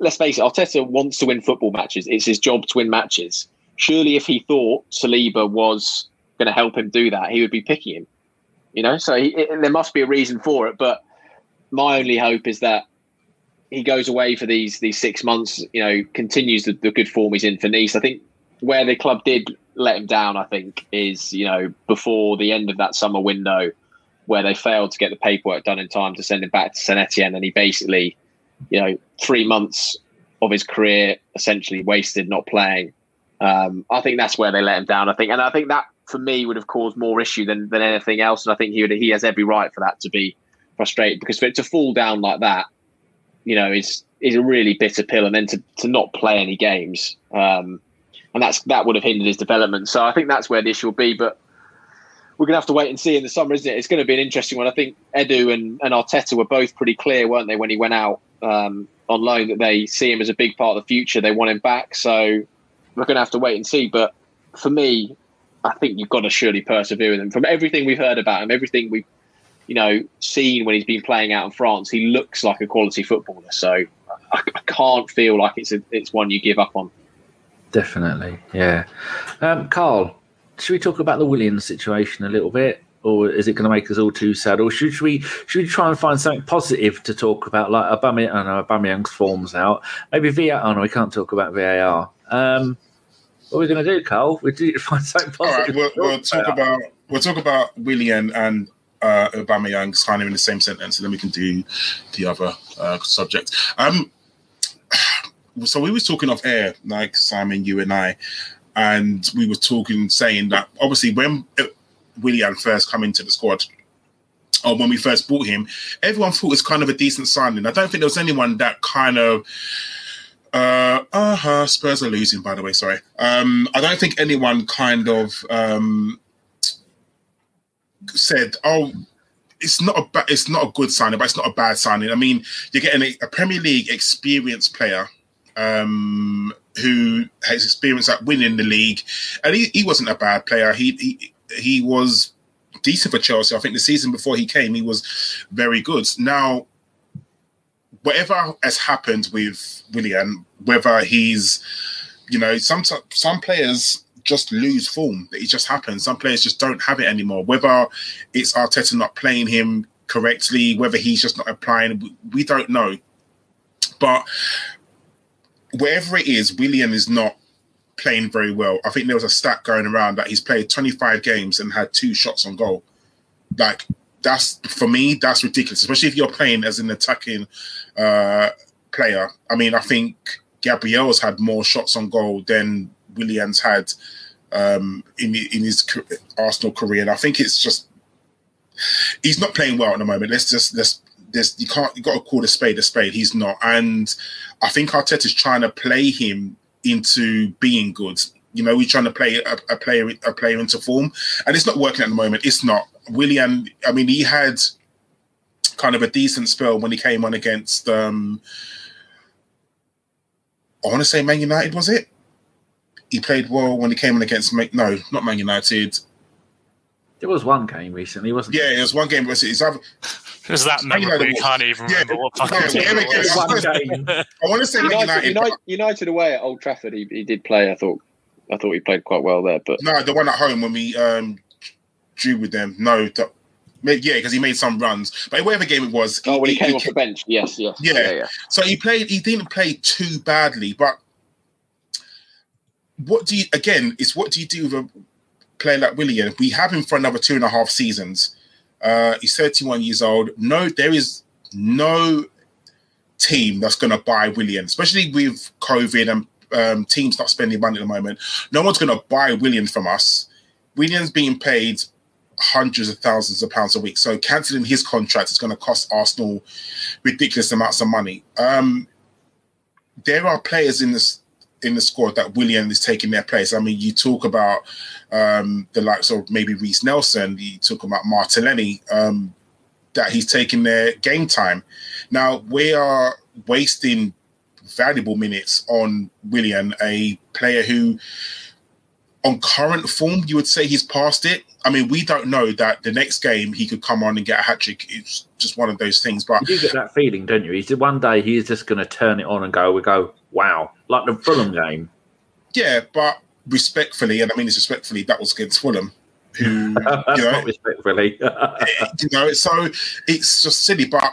let's face it, Arteta wants to win football matches. It's his job to win matches. Surely if he thought Saliba was going to help him do that, he would be picking him. You know, so there must be a reason for it. But my only hope is that he goes away for these 6 months, you know, continues the good form he's in for Nice. I think where the club did let him down, I think, is, you know, before the end of that summer window where they failed to get the paperwork done in time to send him back to Saint-Etienne. And he basically, you know, 3 months of his career essentially wasted not playing. I think that's where they let him down, I think. And I think that, for me, would have caused more issue than anything else. And I think he has every right for that to be frustrated, because for it to fall down like that, you know, is a really bitter pill. And then to not play any games, and that would have hindered his development. So I think that's where the issue will be. But we're going to have to wait and see in the summer, isn't it? It's going to be an interesting one. I think Edu and Arteta were both pretty clear, weren't they, when he went out on loan, that they see him as a big part of the future. They want him back. So we're going to have to wait and see. But for me, I think you've got to surely persevere with him. From everything we've heard about him, everything we've, you know, seen when he's been playing out in France, he looks like a quality footballer. So I can't feel like it's one you give up on. Definitely, yeah. Carl, should we talk about the Willian situation a little bit, or is it going to make us all too sad? Or should we try and find something positive to talk about, like Aubameyang? I know Aubameyang's form's out. Maybe VAR. Oh no, we can't talk about VAR. What are we going to do, Carl? We do find something positive. All right, we'll talk about Willian and Aubameyang signing in the same sentence, and then we can do the other subject. So we were talking off air, like Simon, you and I, and we were talking, saying that obviously when Willian first came into the squad, or when we first bought him, everyone thought it was kind of a decent signing. I don't think there was anyone that kind of Spurs are losing, by the way, sorry. I don't think anyone kind of said, oh, it's not a good signing, but it's not a bad signing. I mean, you're getting a Premier League experienced player who has experience at winning the league, and he wasn't a bad player. He was decent for Chelsea. I think the season before he came, he was very good. Now, whatever has happened with Willian, whether he's, you know, some players just lose form. It just happens. Some players just don't have it anymore. Whether it's Arteta not playing him correctly, whether he's just not applying, we don't know. But wherever it is, Willian is not playing very well. I think there was a stat going around that he's played 25 games and had 2 shots on goal. Like, that's, for me, that's ridiculous, especially if you're playing as an attacking player. I mean, I think Gabriel's had more shots on goal than Willian's had in his Arsenal career, and I think it's just he's not playing well at the moment. You got to call a spade a spade. He's not, and I think Arteta's trying to play him into being good. You know, we're trying to play a player into form, and it's not working at the moment. It's not. Willian, I mean, he had kind of a decent spell when he came on against, I want to say Man United, was it? He played well when he came on against, no, not Man United. There was one game recently, wasn't there? Yeah, there was one game recently. It was that Man United. You can't even remember what fucking game it was. I want to say Man United. United away at Old Trafford, he did play, I thought he played quite well there. But no, the one at home when we drew with them. No, because he made some runs. But whatever game it was... Oh, when he came off the bench. Yes. Yeah. So he didn't play too badly, but what do you do with a player like Willian? We have him for another 2.5 seasons. He's 31 years old. No, there is no team that's going to buy Willian, especially with COVID and teams not spending money at the moment. No one's going to buy Willian from us. Willian's being paid hundreds of thousands of pounds a week. So cancelling his contract is going to cost Arsenal ridiculous amounts of money. There are players in the squad that Willian is taking their place. I mean, you talk about the likes of maybe Reiss Nelson, you talk about Martinelli, that he's taking their game time. Now, we are wasting valuable minutes on Willian, a player who, on current form, you would say he's past it. I mean, we don't know that the next game he could come on and get a hat-trick. It's just one of those things. But you do get that feeling, don't you? One day he's just going to turn it on and go, wow, like the Fulham game. Yeah, but respectfully, and I mean this respectfully, that was against Fulham. Who, that's not respectfully. So it's just silly. But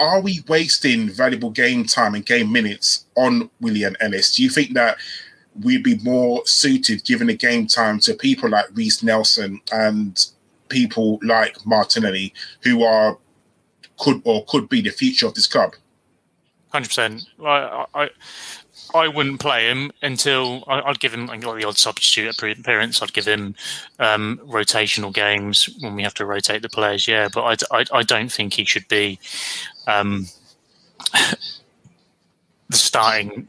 are we wasting valuable game time and game minutes on Willian Ellis? Do you think that we'd be more suited giving the game time to people like Reiss Nelson and people like Martinelli, who could be the future of this club? 100%. I wouldn't play him until I'd give him like the odd substitute appearance. I'd give him rotational games when we have to rotate the players. Yeah, but I don't think he should be the starting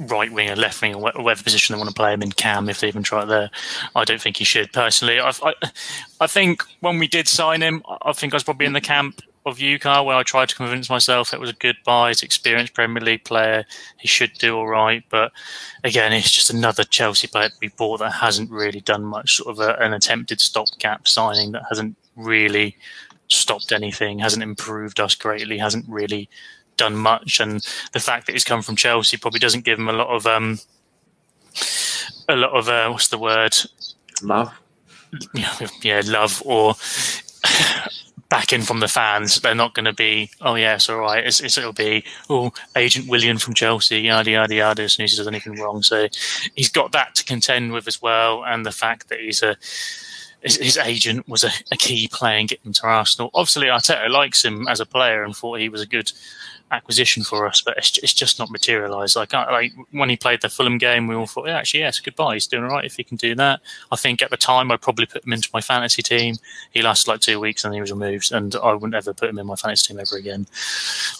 right wing or left wing or whatever position they want to play him in, cam, if they even try it there. I don't think he should, personally. I think when we did sign him, I think I was probably in the camp of you, Carl, where I tried to convince myself it was a good buy. He's an experienced Premier League player. He should do all right. But again, it's just another Chelsea player that we bought that hasn't really done much, sort of an attempted stopgap signing that hasn't really stopped anything, hasn't improved us greatly, hasn't really done much, and the fact that he's come from Chelsea probably doesn't give him a lot of what's the word? Love. Yeah, love or backing from the fans. They're not going to be, oh yeah, it's all right. It'll be, oh, Agent Willian from Chelsea, yada yada yada, as soon as he does anything wrong. So he's got that to contend with as well, and the fact that his agent was a key player in getting him to Arsenal. Obviously, Arteta likes him as a player and thought he was a good acquisition for us, but it's just not materialised. Like when he played the Fulham game, we all thought, yeah, actually, yes, goodbye. He's doing all right if he can do that. I think at the time I probably put him into my fantasy team. He lasted like 2 weeks and he was removed, and I wouldn't ever put him in my fantasy team ever again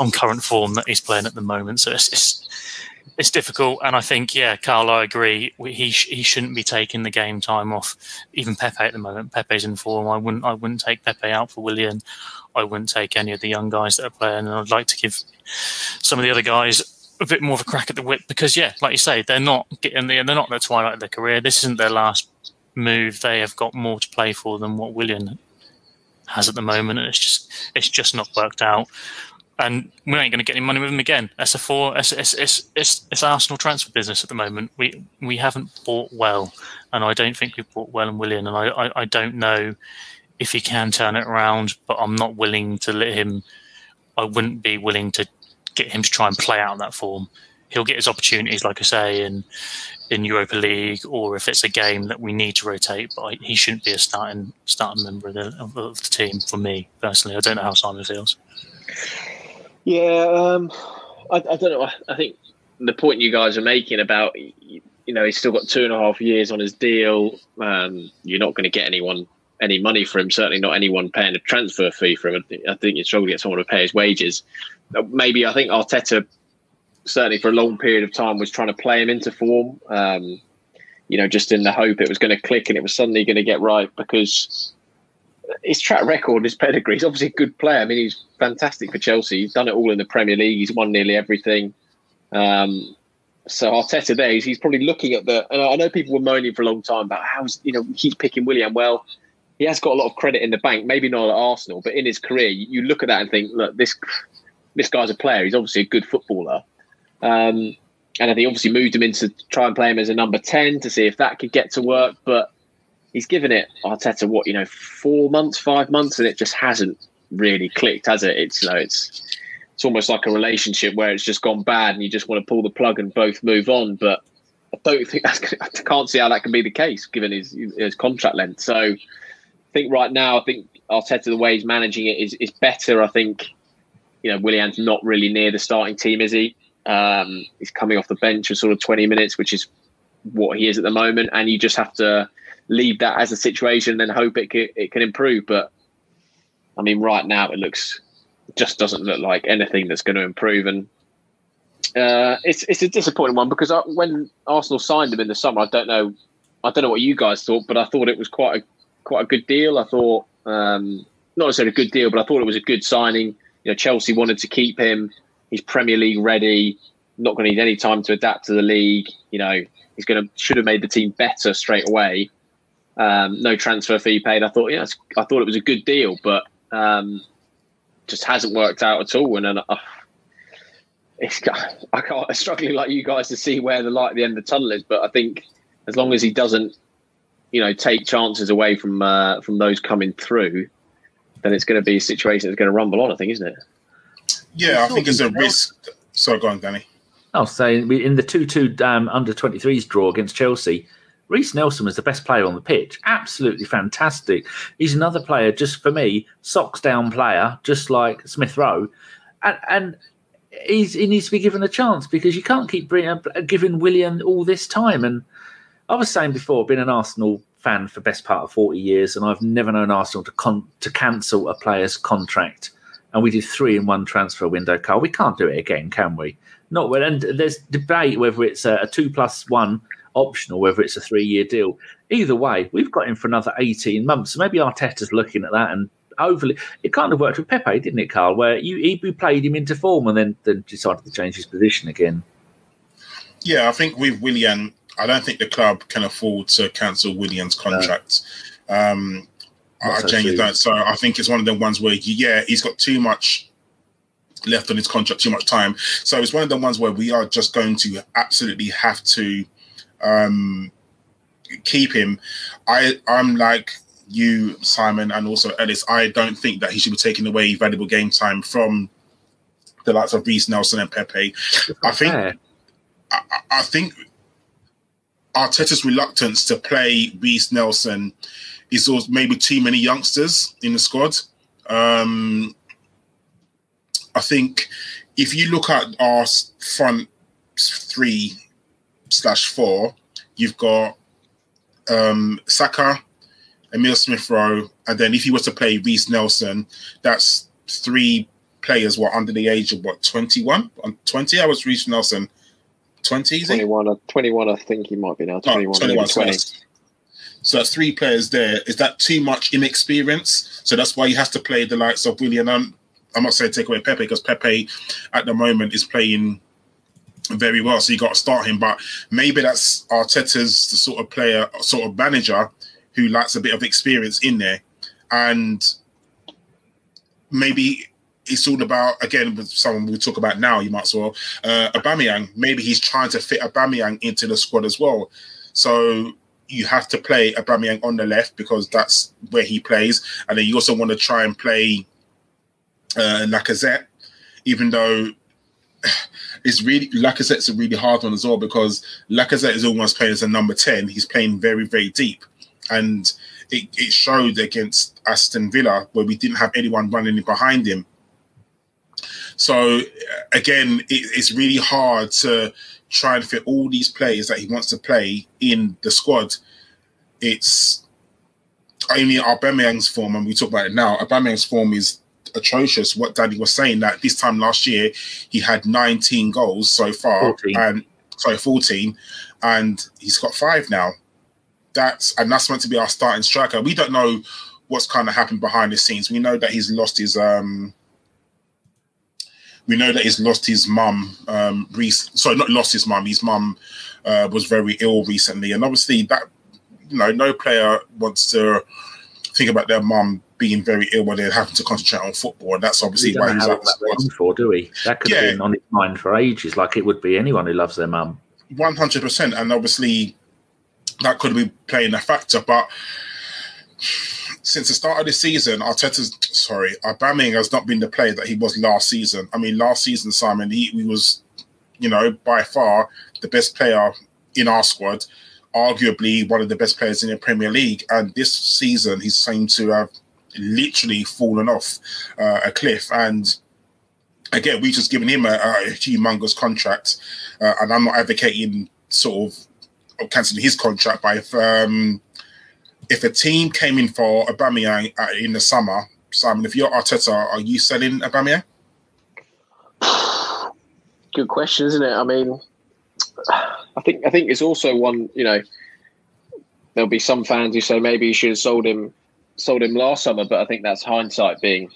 on current form that he's playing at the moment. So it's difficult, and I think, yeah, Carl, I agree. He shouldn't be taking the game time off. Even Pepe at the moment, Pepe's in form. I wouldn't take Pepe out for Willian. I wouldn't take any of the young guys that are playing, and I'd like to give some of the other guys a bit more of a crack at the whip because, yeah, like you say, they're not at the twilight of their career. This isn't their last move. They have got more to play for than what Willian has at the moment, and it's just not worked out. And we ain't going to get any money with him again. It's Arsenal transfer business at the moment. We haven't bought well, and I don't think we've bought well in Willian. And I don't know if he can turn it around, but I'm not willing to let him. I wouldn't be willing to get him to try and play out in that form. He'll get his opportunities, like I say, in Europa League, or if it's a game that we need to rotate. But he shouldn't be a starting member of the team for me personally. I don't know how Simon feels. Yeah, I don't know. I think the point you guys are making about, he's still got 2.5 years on his deal. You're not going to get any money for him, certainly not anyone paying a transfer fee for him. I think you struggle to get someone to pay his wages. Maybe I think Arteta certainly for a long period of time was trying to play him into form, just in the hope it was going to click and it was suddenly going to get right, because his track record, his pedigree, he's obviously a good player. I mean, he's fantastic for Chelsea. He's done it all in the Premier League. He's won nearly everything. So Arteta there, he's probably looking at the... And I know people were moaning for a long time about how he's picking Willian. Well, he has got a lot of credit in the bank, maybe not at Arsenal, but in his career, you look at that and think, look, this guy's a player. He's obviously a good footballer. And then he obviously moved him in to try and play him as a number 10 to see if that could get to work. But he's given it, Arteta, 5 months, and it just hasn't really clicked, has it? It's almost like a relationship where it's just gone bad and you just want to pull the plug and both move on. But I can't see how that can be the case given his contract length. So I think right now, Arteta, the way he's managing it is better. I think, Willian's not really near the starting team, is he? He's coming off the bench for sort of 20 minutes, which is what he is at the moment. And you just have to leave that as a situation and then hope it can improve. But I mean, right now it just doesn't look like anything that's going to improve. And it's a disappointing one, because when Arsenal signed him in the summer, I don't know what you guys thought, but I thought it was quite a good deal. I thought, not necessarily a good deal, but I thought it was a good signing. Chelsea wanted to keep him. He's Premier League ready, not going to need any time to adapt to the league. He's should have made the team better straight away. No transfer fee paid. I thought, I thought it was a good deal, but just hasn't worked out at all. And I'm struggling like you guys to see where the light at the end of the tunnel is. But I think as long as he doesn't, take chances away from those coming through, then it's going to be a situation that's going to rumble on, I think, isn't it? Yeah, I think it's a risk. Sorry, go on, Danny. I was saying, in the 2-2 under-23s draw against Chelsea, Reiss Nelson was the best player on the pitch. Absolutely fantastic. He's another player, just for me, socks down player, just like Smith Rowe. And he needs to be given a chance, because you can't keep giving Willian all this time. And I was saying before, I've been an Arsenal fan for the best part of 40 years, and I've never known Arsenal to cancel a player's contract. And we did 3 in one transfer window, Carl. We can't do it again, can we? Not well. And there's debate whether it's a 2+1 optional, whether it's a 3-year deal. Either way, we've got him for another 18 months. So maybe Arteta's looking at that and overly. It kind of worked with Pepe, didn't it, Carl? Where he played him into form and then decided to change his position again. Yeah, I think with Willian, I don't think the club can afford to cancel Willian's contract. No. I genuinely don't. So I think it's one of the ones where, he's got too much left on his contract, too much time. So it's one of the ones where we are just going to absolutely have to keep him. I'm like you, Simon, and also Ellis. I don't think that he should be taking away valuable game time from the likes of Reiss Nelson and Pepe. I think Arteta's reluctance to play Reiss Nelson is maybe too many youngsters in the squad. I think if you look at our front 3/4, you've got Saka, Emile Smith Rowe, and then if you were to play Reiss Nelson, that's 3 players were under the age of 21? 20? I was Reiss Nelson. 20, is 21, it? 21, I think he might be now. 21, 21 20. So that's 3 players there. Is that too much inexperience? So that's why you have to play the likes of Willian. I'm not saying take away Pepe, because Pepe at the moment is playing very well, so you got to start him. But maybe that's Arteta's the sort of player, sort of manager who likes a bit of experience in there. And maybe it's all about, again, with someone we'll talk about now, you might as well, Aubameyang. Maybe he's trying to fit Aubameyang into the squad as well. So you have to play Aubameyang on the left because that's where he plays. And then you also want to try and play Lacazette, even though... It's really Lacazette's a really hard one as well, because Lacazette is almost playing as a number 10. He's playing very, very deep. And it showed against Aston Villa, where we didn't have anyone running behind him. So, again, it's really hard to try and fit all these players that he wants to play in the squad. It's only Aubameyang's form, and we talk about it now, Aubameyang's form is atrocious what Danny was saying, that this time last year he had 19 goals so far. 14, and he's got 5 now. That's meant to be our starting striker. We don't know what's kind of happened behind the scenes. We know that he's lost his mum, Reiss. Sorry, not lost his mum. His mum was very ill recently, and obviously that, you know, no player wants to think about their mum being very ill when they're having to concentrate on football, and that's obviously why he's out for. Do we? That could have been on his mind for ages, like it would be anyone who loves their mum. 100%, and obviously that could be playing a factor, but since the start of the season, Aubameyang has not been the player that he was last season. I mean, last season, Simon, he was, you know, by far the best player in our squad, arguably one of the best players in the Premier League. And this season, he seemed to have literally fallen off a cliff. And again, we've just given him a humongous contract. And I'm not advocating sort of cancelling his contract, but if a team came in for Aubameyang in the summer, Simon, if you're Arteta, are you selling Aubameyang? Good question, isn't it? I mean, I think it's also one, you know, there'll be some fans who say maybe you should have sold him last summer, but I think that's hindsight being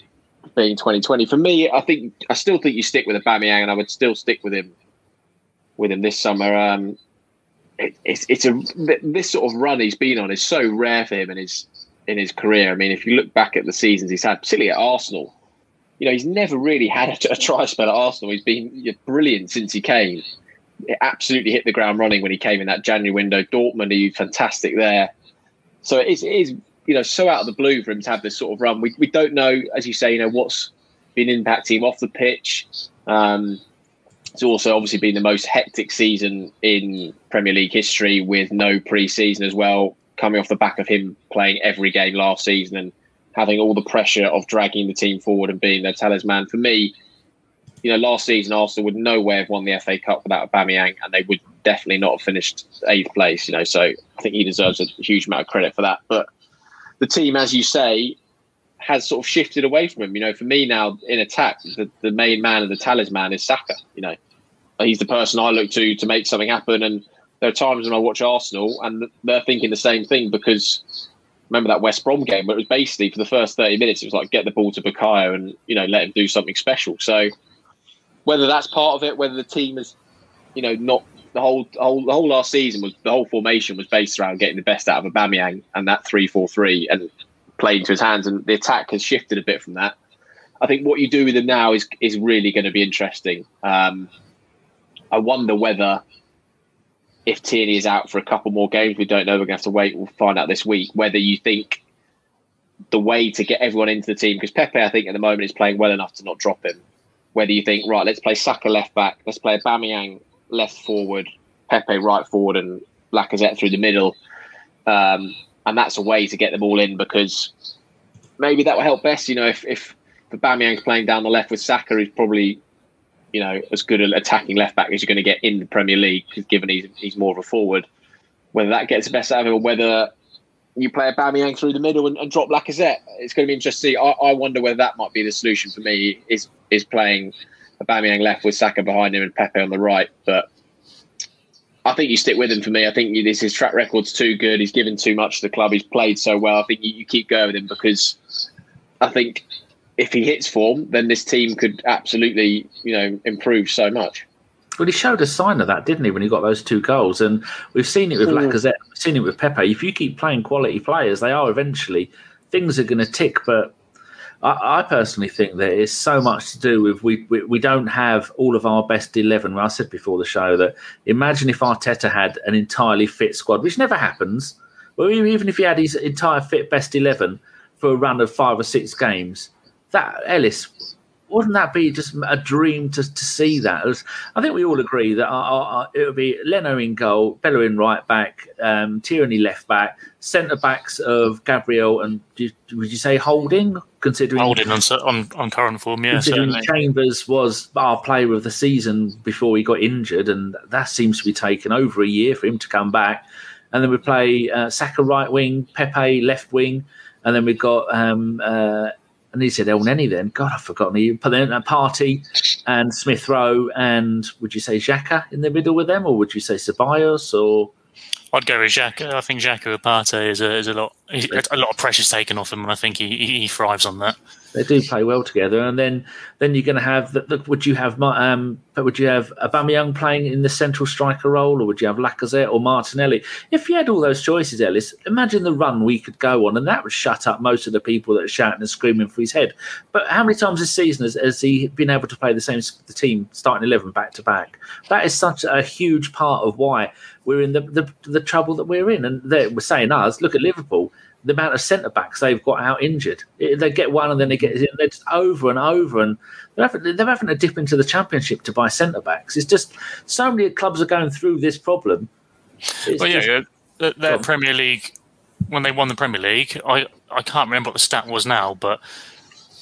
2020. For me, I still think you stick with Aubameyang, and I would still stick with him this summer. This sort of run he's been on is so rare for him in his career. I mean, if you look back at the seasons he's had, particularly at Arsenal, you know, he's never really had a try spell at Arsenal. He's been brilliant since he came. It absolutely hit the ground running when he came in that January window. Dortmund, he was fantastic there. So it is, you know, so out of the blue for him to have this sort of run. We don't know, as you say, you know, what's been impacting him off the pitch. It's also obviously been the most hectic season in Premier League history, with no pre-season as well, coming off the back of him playing every game last season and having all the pressure of dragging the team forward and being their talisman. For me, you know, last season Arsenal would nowhere have won the FA Cup without Aubameyang, and they would definitely not have finished 8th place. You know, so I think he deserves a huge amount of credit for that. But the team, as you say, has sort of shifted away from him. You know, for me now in attack, the main man and the talisman is Saka. You know, he's the person I look to make something happen. And there are times when I watch Arsenal and they're thinking the same thing, because remember that West Brom game where it was basically for the first 30 minutes, it was like get the ball to Bukayo and, you know, let him do something special. So whether that's part of it, whether the team is, you know, not the whole last season was, the whole formation was based around getting the best out of Aubameyang and that 3-4-3 and playing to his hands, and the attack has shifted a bit from that. I think what you do with him now is really going to be interesting. I wonder whether, if Tierney is out for a couple more games, we don't know, we're going to have to wait, we'll find out this week, whether you think the way to get everyone into the team, because Pepe, I think at the moment, is playing well enough to not drop him, whether you think, right, let's play Saka left back, let's play Aubameyang left forward, Pepe right forward, and Lacazette through the middle. And that's a way to get them all in, because maybe that will help best. You know, if Aubameyang's playing down the left with Saka, who's probably, you know, as good an attacking left back as you're going to get in the Premier League, given he's more of a forward, whether that gets the best out of him or whether you play Aubameyang through the middle and drop Lacazette. It's going to be interesting. I wonder whether that might be the solution for me, is playing Aubameyang left with Saka behind him and Pepe on the right. But I think you stick with him for me. I think his track record's too good. He's given too much to the club. He's played so well. I think you keep going with him, because I think if he hits form, then this team could absolutely, you know, improve so much. Well, he showed a sign of that, didn't he, when he got those 2 goals? And we've seen it with Lacazette, we've seen it with Pepe. If you keep playing quality players, they are eventually, things are going to tick. But I personally think there is so much to do with we don't have all of our best 11. Well, I said before the show that imagine if Arteta had an entirely fit squad, which never happens. Well, even if he had his entire fit best 11 for a run of 5 or 6 games, that, Ellis, wouldn't that be just a dream to see that? I think we all agree that it would be Leno in goal, Bellerin right back, Tierney left back, centre backs of Gabriel and would you say Holding? Holding on current form, yeah. Considering Chambers was our player of the season before he got injured, and that seems to be taking over a year for him to come back. And then we play Saka right wing, Pepe left wing, and then we've got And he said El Neni then. God, I've forgotten. He put then a party and Smith Rowe and would you say Xhaka in the middle with them, or would you say Ceballos? Or I'd go with Xhaka. I think Xhaka Partey is a lot of pressure's taken off him, and I think he thrives on that. They do play well together, and then you're going to have. Look, would you have Aubameyang playing in the central striker role, or would you have Lacazette or Martinelli? If you had all those choices, Ellis, imagine the run we could go on, and that would shut up most of the people that are shouting and screaming for his head. But how many times this season has he been able to play the team starting 11 back to back? That is such a huge part of why we're in the trouble that we're in, and we're saying us. Look at Liverpool. The amount of centre backs they've got out injured, they get one and then they're just over and over, and they're having to dip into the Championship to buy centre backs. It's just so many clubs are going through this problem. Their Premier League, when they won the Premier League, I can't remember what the stat was now, but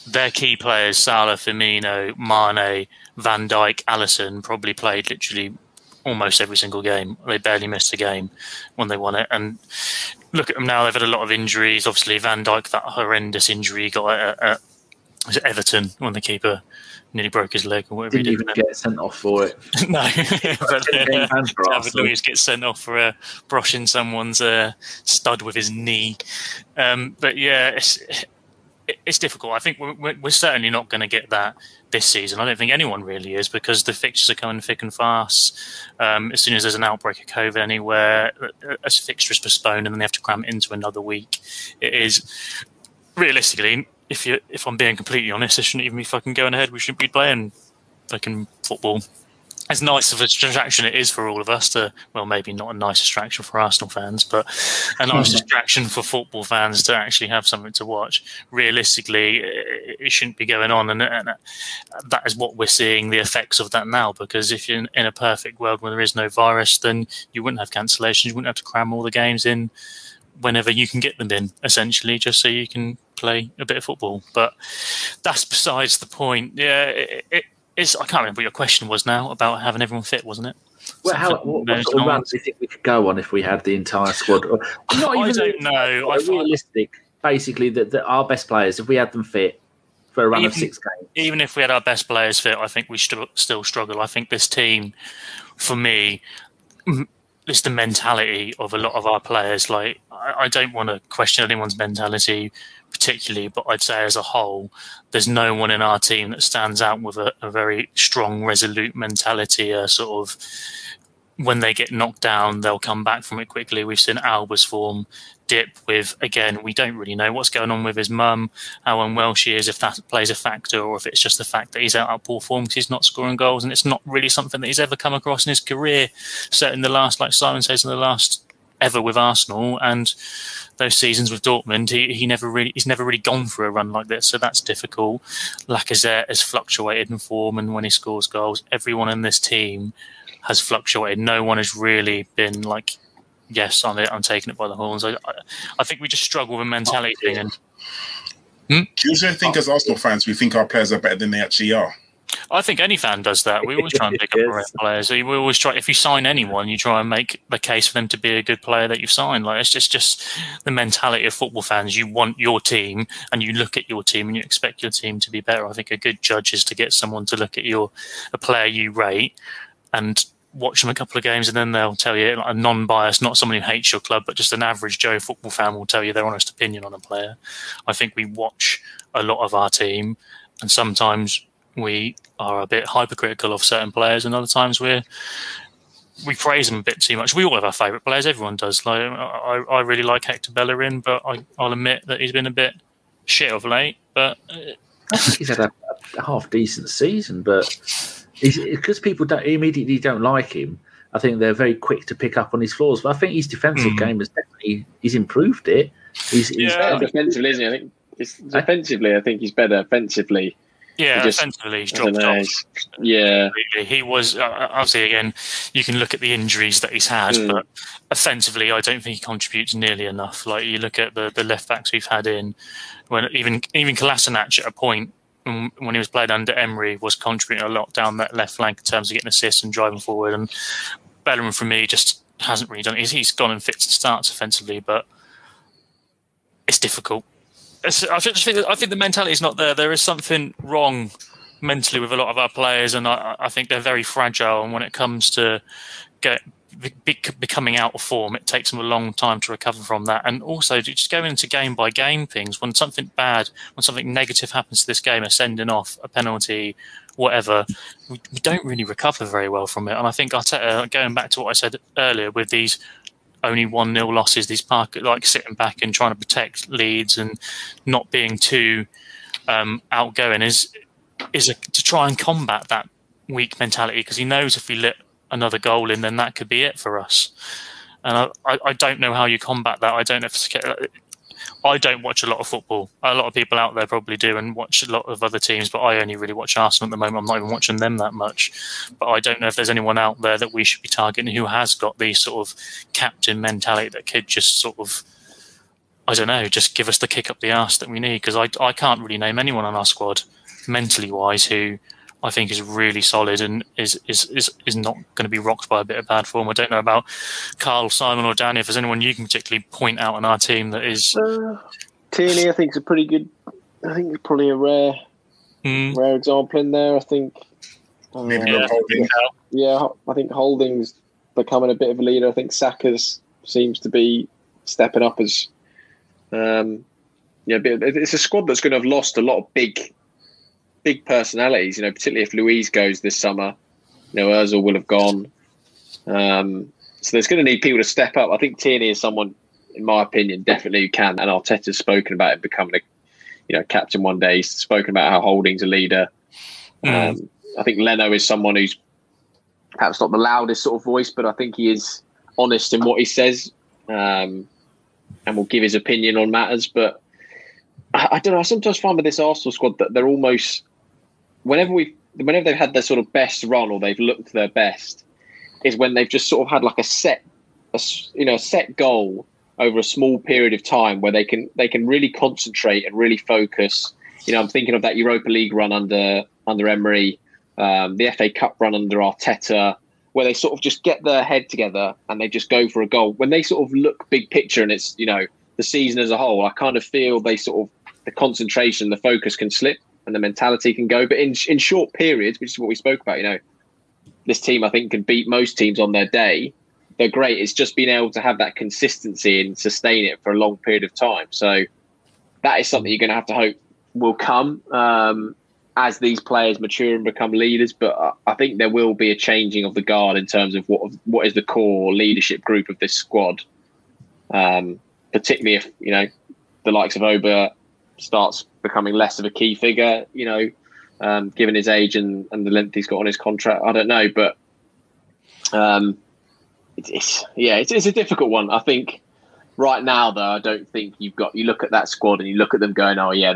their key players Salah, Firmino, Mane, Van Dijk, Alisson probably played literally almost every single game. They barely missed a game when they won it, and. Look at them now, they've had a lot of injuries. Obviously, Van Dijk, that horrendous injury he got at Everton when the keeper nearly broke his leg or whatever. Didn't he did. Get sent off for it. No. David Luiz gets sent off for brushing someone's stud with his knee. But yeah, it's difficult. I think we're certainly not going to get that this season. I don't think anyone really is, because the fixtures are coming thick and fast. As soon as there's an outbreak of COVID anywhere, a fixture is postponed and then they have to cram it into another week. It is realistically, if I'm being completely honest, this shouldn't even be fucking going ahead. We shouldn't be playing fucking football. As nice of a distraction it is for all of us to, well, maybe not a nice distraction for Arsenal fans, but a nice distraction for football fans to actually have something to watch. Realistically, it shouldn't be going on. And that is what we're seeing the effects of that now, because if you're in a perfect world where there is no virus, then you wouldn't have cancellations. You wouldn't have to cram all the games in whenever you can get them in, essentially, just so you can play a bit of football. But that's besides the point. Yeah, I can't remember what your question was now about having everyone fit, wasn't it? Well, what sort of runs do you think we could go on if we had the entire squad? I don't know. I find realistic, basically, that our best players, if we had them fit for a run of 6 games. Even if we had our best players fit, I think we still struggle. I think this team, for me, it's the mentality of a lot of our players. Like, I don't want to question anyone's mentality particularly, but I'd say as a whole, there's no one in our team that stands out with a very strong, resolute mentality. Sort of, when they get knocked down, they'll come back from it quickly. We've seen Alba's form dip with, again, we don't really know what's going on with his mum, how unwell she is, if that plays a factor, or if it's just the fact that he's out at poor form because he's not scoring goals, and it's not really something that he's ever come across in his career. So in the last, like Simon says, in the last ever with Arsenal and those seasons with Dortmund, he's never really gone for a run like this, so that's difficult. Lacazette has fluctuated in form, and when he scores goals, everyone in this team has fluctuated. No one has really been like, yes, I'm taking it by the horns. I think we just struggle with mentality. Do you usually think as Arsenal fans, we think our players are better than they actually are? I think any fan does that. We always try and pick up our own players. We always try. If you sign anyone, you try and make the case for them to be a good player that you've signed. Like, it's just the mentality of football fans. You want your team, and you look at your team, and you expect your team to be better. I think a good judge is to get someone to look at a player you rate, and watch them a couple of games, and then they'll tell you, like, a non-biased, not someone who hates your club, but just an average Joe football fan will tell you their honest opinion on a player. I think we watch a lot of our team, and sometimes we are a bit hypercritical of certain players, and other times we praise them a bit too much. We all have our favourite players. Everyone does. Like, I really like Hector Bellerin, but I'll admit that he's been a bit shit of late. But I think he's had a half decent season, but because people immediately don't like him, I think they're very quick to pick up on his flaws. But I think his defensive game has definitely he's improved it. He's better defensively, isn't he? I think it's defensively. I think he's better offensively. Yeah, essentially he's dropped off. Yeah, he was obviously, again, you can look at the injuries that he's had, but offensively, I don't think he contributes nearly enough. Like, you look at the left backs we've had in, when even Kolasinac at a point when he was played under Emery was contributing a lot down that left flank in terms of getting assists and driving forward. And Bellerin, for me, just hasn't really done it. He's gone and fits and starts offensively, but it's difficult. I think the mentality is not there. There is something wrong mentally with a lot of our players, and I think they're very fragile. And when it comes to becoming out of form, it takes them a long time to recover from that. And also, just going into game by game things, when something bad, when something negative happens to this game, a sending off, a penalty, whatever, we don't really recover very well from it. And I think Arteta, going back to what I said earlier, with these only 1-0 losses, these like sitting back and trying to protect Leeds and not being too outgoing, is to try and combat that weak mentality, because he knows if we let another goal in, then that could be it for us. And I don't know how you combat that. I don't know if I don't watch a lot of football. A lot of people out there probably do and watch a lot of other teams, but I only really watch Arsenal at the moment. I'm not even watching them that much. But I don't know if there's anyone out there that we should be targeting who has got the sort of captain mentality that could just sort of, I don't know, just give us the kick up the arse that we need, because I can't really name anyone on our squad mentally wise who I think is really solid and is not going to be rocked by a bit of bad form. I don't know about Carl, Simon or Danny, if there's anyone you can particularly point out on our team that is... Tierney, I think, is a pretty good... I think it's probably a rare example in there. I think... Maybe not Holding now. Yeah, I think Holding's becoming a bit of a leader. I think Saka's seems to be stepping up as... it's a squad that's going to have lost a lot of big personalities, you know, particularly if Luiz goes this summer, you know, Ozil will have gone. So there's going to need people to step up. I think Tierney is someone, in my opinion, definitely who can. And Arteta's spoken about him becoming a captain one day. He's spoken about how Holding's a leader. I think Leno is someone who's perhaps not the loudest sort of voice, but I think he is honest in what he says and will give his opinion on matters. But I don't know. I sometimes find with this Arsenal squad that they're almost... Whenever they've had their sort of best run or they've looked their best, is when they've just sort of had like a set goal over a small period of time where they can really concentrate and really focus. You know, I'm thinking of that Europa League run under Emery, the FA Cup run under Arteta, where they sort of just get their head together and they just go for a goal. When they sort of look big picture and it's, you know, the season as a whole, I kind of feel they sort of the concentration, the focus can slip. And the mentality can go. But in short periods, which is what we spoke about, you know, this team, I think, can beat most teams on their day. They're great. It's just being able to have that consistency and sustain it for a long period of time. So that is something you're going to have to hope will come as these players mature and become leaders. But I think there will be a changing of the guard in terms of what is the core leadership group of this squad, particularly if, you know, the likes of Ober starts becoming less of a key figure, you know, given his age and the length he's got on his contract. I don't know, but it's a difficult one. I think right now, though, I don't think you look at that squad and you look at them going, oh yeah,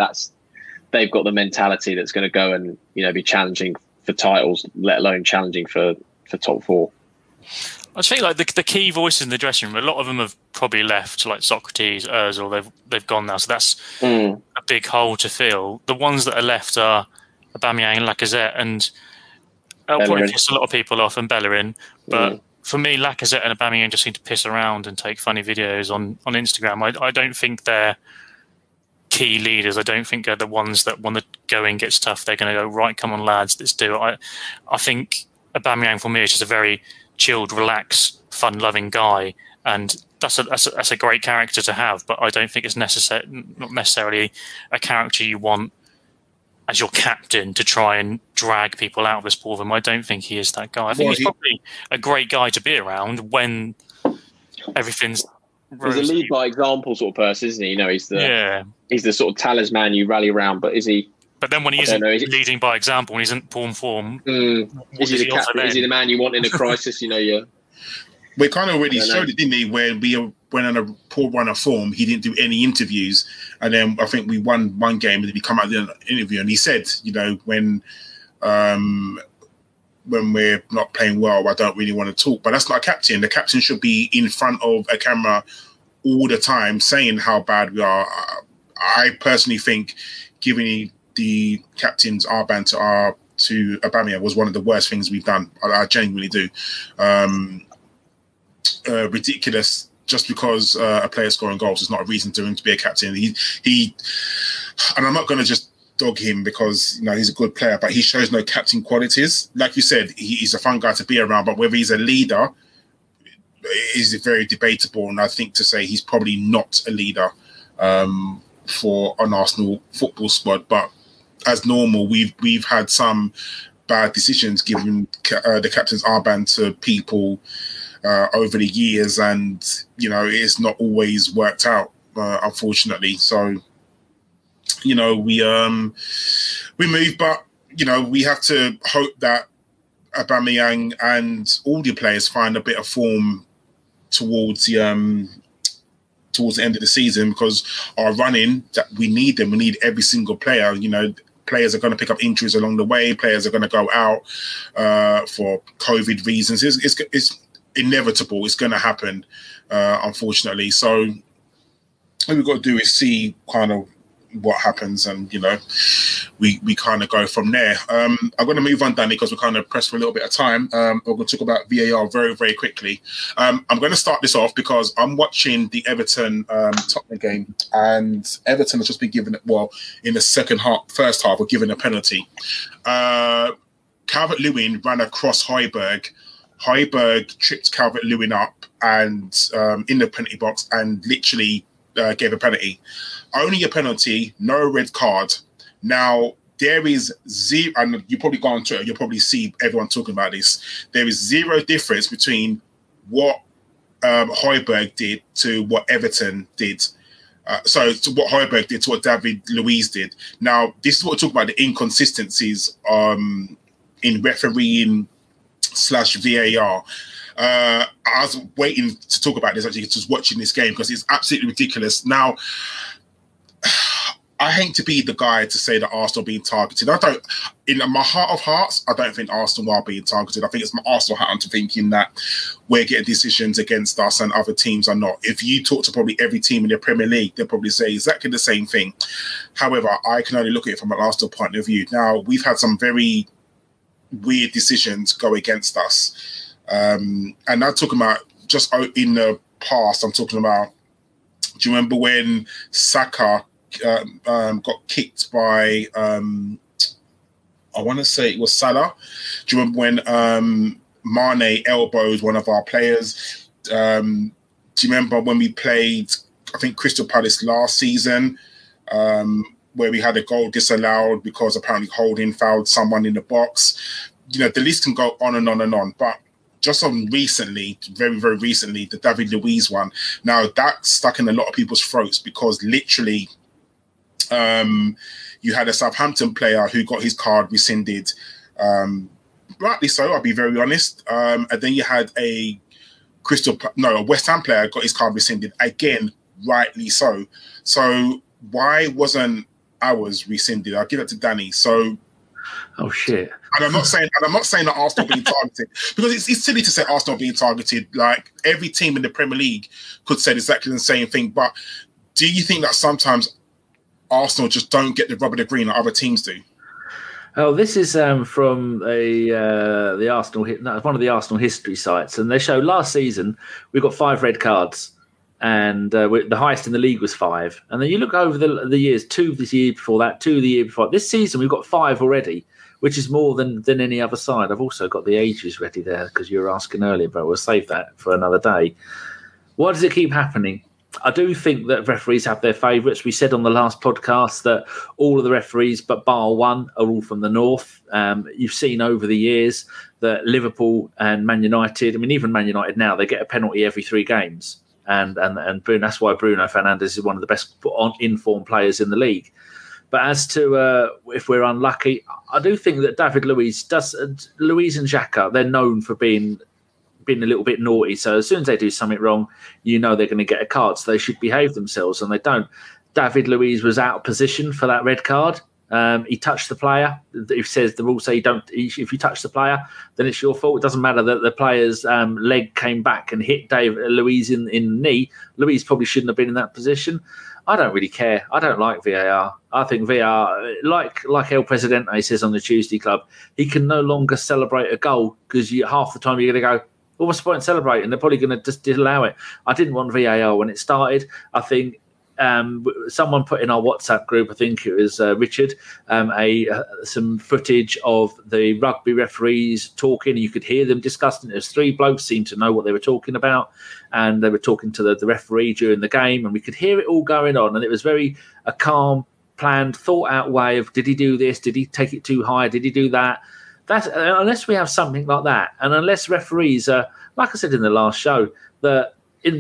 they've got the mentality that's going to go and, you know, be challenging for titles, let alone challenging for top four. I feel like the key voices in the dressing room, a lot of them have probably left, like Socrates, Ozil, they've gone now. So that's a big hole to fill. The ones that are left are Aubameyang, Lacazette, and it'll probably piss a lot of people off, and Bellerin. But for me, Lacazette and Aubameyang just seem to piss around and take funny videos on Instagram. I don't think they're key leaders. I don't think they're the ones that when the going gets tough, they're going to go, right, come on, lads, let's do it. I think Aubameyang for me is just a very chilled, relaxed, fun-loving guy, and that's a great character to have. But I don't think it's not necessarily a character you want as your captain to try and drag people out of this pool of him. I don't think he is that guy. I think he's probably a great guy to be around when everything's. He's a lead by example sort of person, isn't he? You know, he's the sort of talisman you rally around. But is he? But then when he isn't leading by example, when he isn't form is he the man you want in a crisis? You know, yeah. We kind of already showed it, didn't he? Where we went on a poor run of form, he didn't do any interviews, and then I think we won one game, and then he come out of the interview and he said, you know, when we're not playing well, I don't really want to talk. But that's not a captain. The captain should be in front of a camera all the time, saying how bad we are. I personally think giving the captain's armband to Aubameyang was one of the worst things we've done. I genuinely do. Ridiculous just because a player scoring goals is not a reason to him to be a captain. He and I'm not going to just dog him because, you know, he's a good player, but he shows no captain qualities. Like you said, he's a fun guy to be around, but whether he's a leader is very debatable. And I think to say he's probably not a leader for an Arsenal football squad, but as normal, we've had some bad decisions given the captain's armband to people over the years, and you know it's not always worked out, unfortunately. So you know we move, but you know we have to hope that Aubameyang and all the players find a bit of form towards the end of the season, because our running that we need them. We need every single player. You know, players are going to pick up injuries along the way. Players are going to go out for COVID reasons. It's inevitable. It's going to happen, unfortunately. So what we've got to do is see kind of what happens, and you know, we kind of go from there. I'm going to move on, Danny, because we're kind of pressed for a little bit of time. We're going to talk about VAR very, very quickly. I'm going to start this off because I'm watching the Everton Tottenham game, and Everton has just been given, well, in the first half, were given a penalty. Calvert-Lewin ran across Heiberg. Heiberg tripped Calvert-Lewin up and in the penalty box, and literally gave a penalty. Only a penalty, no red card. Now, there is zero, and you probably go on Twitter, you'll probably see everyone talking about this. There is zero difference between what Heiberg did to what Everton did. To what Heiberg did to what David Luiz did. Now, this is what we're talking about, the inconsistencies in refereeing / VAR. I was waiting to talk about this, actually, just watching this game, because it's absolutely ridiculous. Now, I hate to be the guy to say that Arsenal are being targeted. In my heart of hearts, I don't think Arsenal are being targeted. I think it's my Arsenal hat on to thinking that we're getting decisions against us and other teams are not. If you talk to probably every team in the Premier League, they'll probably say exactly the same thing. However, I can only look at it from an Arsenal point of view. Now, we've had some very weird decisions go against us. And I'm talking about just in the past, I'm talking about, do you remember when Saka got kicked by I want to say it was Salah? Do you remember when Mane elbowed one of our players? Do you remember when we played, I think, Crystal Palace last season, where we had a goal disallowed because apparently Holding fouled someone in the box? You know, the list can go on and on and on, but just on recently, very, very recently, the David Luiz one. Now, that stuck in a lot of people's throats because literally you had a Southampton player who got his card rescinded. Rightly so, I'll be very honest. And then you had a West Ham player got his card rescinded. Again, rightly so. So why wasn't ours rescinded? I'll give it to Danny. So... Oh shit! And I'm not saying that Arsenal being targeted, because it's silly to say Arsenal being targeted. Like, every team in the Premier League could say exactly the same thing. But do you think that sometimes Arsenal just don't get the rub of the green that other teams do? Oh, this is from the Arsenal one of the Arsenal history sites, and they show last season we got 5 red cards, and the highest in the league was 5. And then you look over the years, 2 this year before that, 2 the year before. This season we've got 5 already, which is more than any other side. I've also got the ages ready there because you were asking earlier, but we'll save that for another day. Why does it keep happening? I do think that referees have their favourites. We said on the last podcast that all of the referees, but bar one, are all from the north. You've seen over the years that Liverpool and Man United, I mean, even Man United now, they get a penalty every 3 games. And Bruno, that's why Bruno Fernandes is one of the best in-form players in the league. But as to if we're unlucky, I do think that David Luiz does. Luiz and Xhaka, they're known for being a little bit naughty. So as soon as they do something wrong, you know they're going to get a card. So they should behave themselves, and they don't. David Luiz was out of position for that red card. He touched the player. It says the rules say you don't. If you touch the player, then it's your fault. It doesn't matter that the player's leg came back and hit Luiz in the knee. Luiz probably shouldn't have been in that position. I don't really care. I don't like VAR. I think VAR, like El Presidente says on the Tuesday Club, he can no longer celebrate a goal because half the time you're going to go, Well, what's the point in celebrating? They're probably going to just disallow it. I didn't want VAR when it started. I think someone put in our WhatsApp group, I think it was Richard, some footage of the rugby referees talking. You could hear them discussing it. There's three blokes seemed to know what they were talking about, and they were talking to the referee during the game, and we could hear it all going on, and it was very a calm, planned, thought-out way of, did he do this? Did he take it too high? Did he do that? That's, unless we have something like that, and unless referees are, like I said in the last show, that in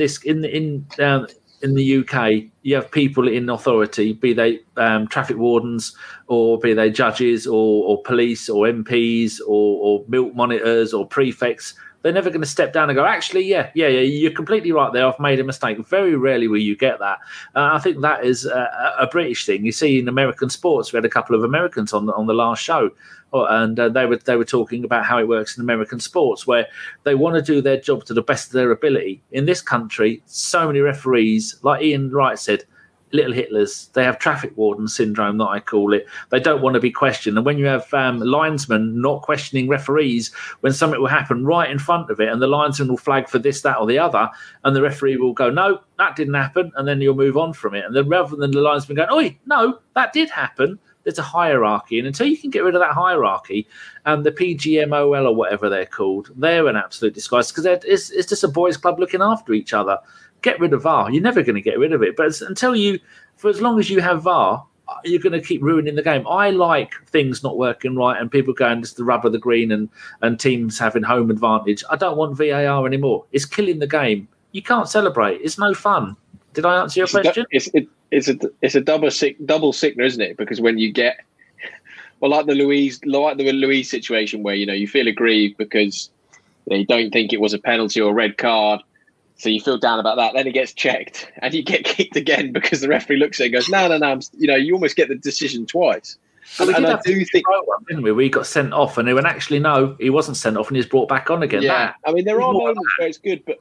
the UK, you have people in authority, be they traffic wardens or be they judges or police or MPs or milk monitors or prefects. They're never going to step down and go, actually, yeah, you're completely right there. I've made a mistake. Very rarely will you get that. I think that is a British thing. You see in American sports, we had a couple of Americans on the last show, and they were talking about how it works in American sports, where they want to do their job to the best of their ability. In this country, so many referees, like Ian Wright said, little Hitlers. They have traffic warden syndrome, that I call it. They don't want to be questioned. And when you have linesmen not questioning referees, when something will happen right in front of it, and the linesman will flag for this, that, or the other, and the referee will go, no, that didn't happen, and then you'll move on from it. And then rather than the linesman going, oi, no, that did happen, there's a hierarchy. And until you can get rid of that hierarchy, and the PGMOL or whatever they're called, they're an absolute disgrace, because it's just a boys' club looking after each other. Get rid of VAR. You're never going to get rid of it. But for as long as you have VAR, you're going to keep ruining the game. I like things not working right and people going just the rub of the green and teams having home advantage. I don't want VAR anymore. It's killing the game. You can't celebrate. It's no fun. Did I answer your question? It's a double sickener, isn't it? Because when you get, well, like the Luiz situation, where you feel aggrieved because you don't think it was a penalty or a red card. So you feel down about that. Then it gets checked and you get kicked again because the referee looks at it and goes, no. You almost get the decision twice. Well, we did have one, didn't we? We got sent off and they went, actually, no, he wasn't sent off and he's brought back on again. Yeah. There are moments where it's good, but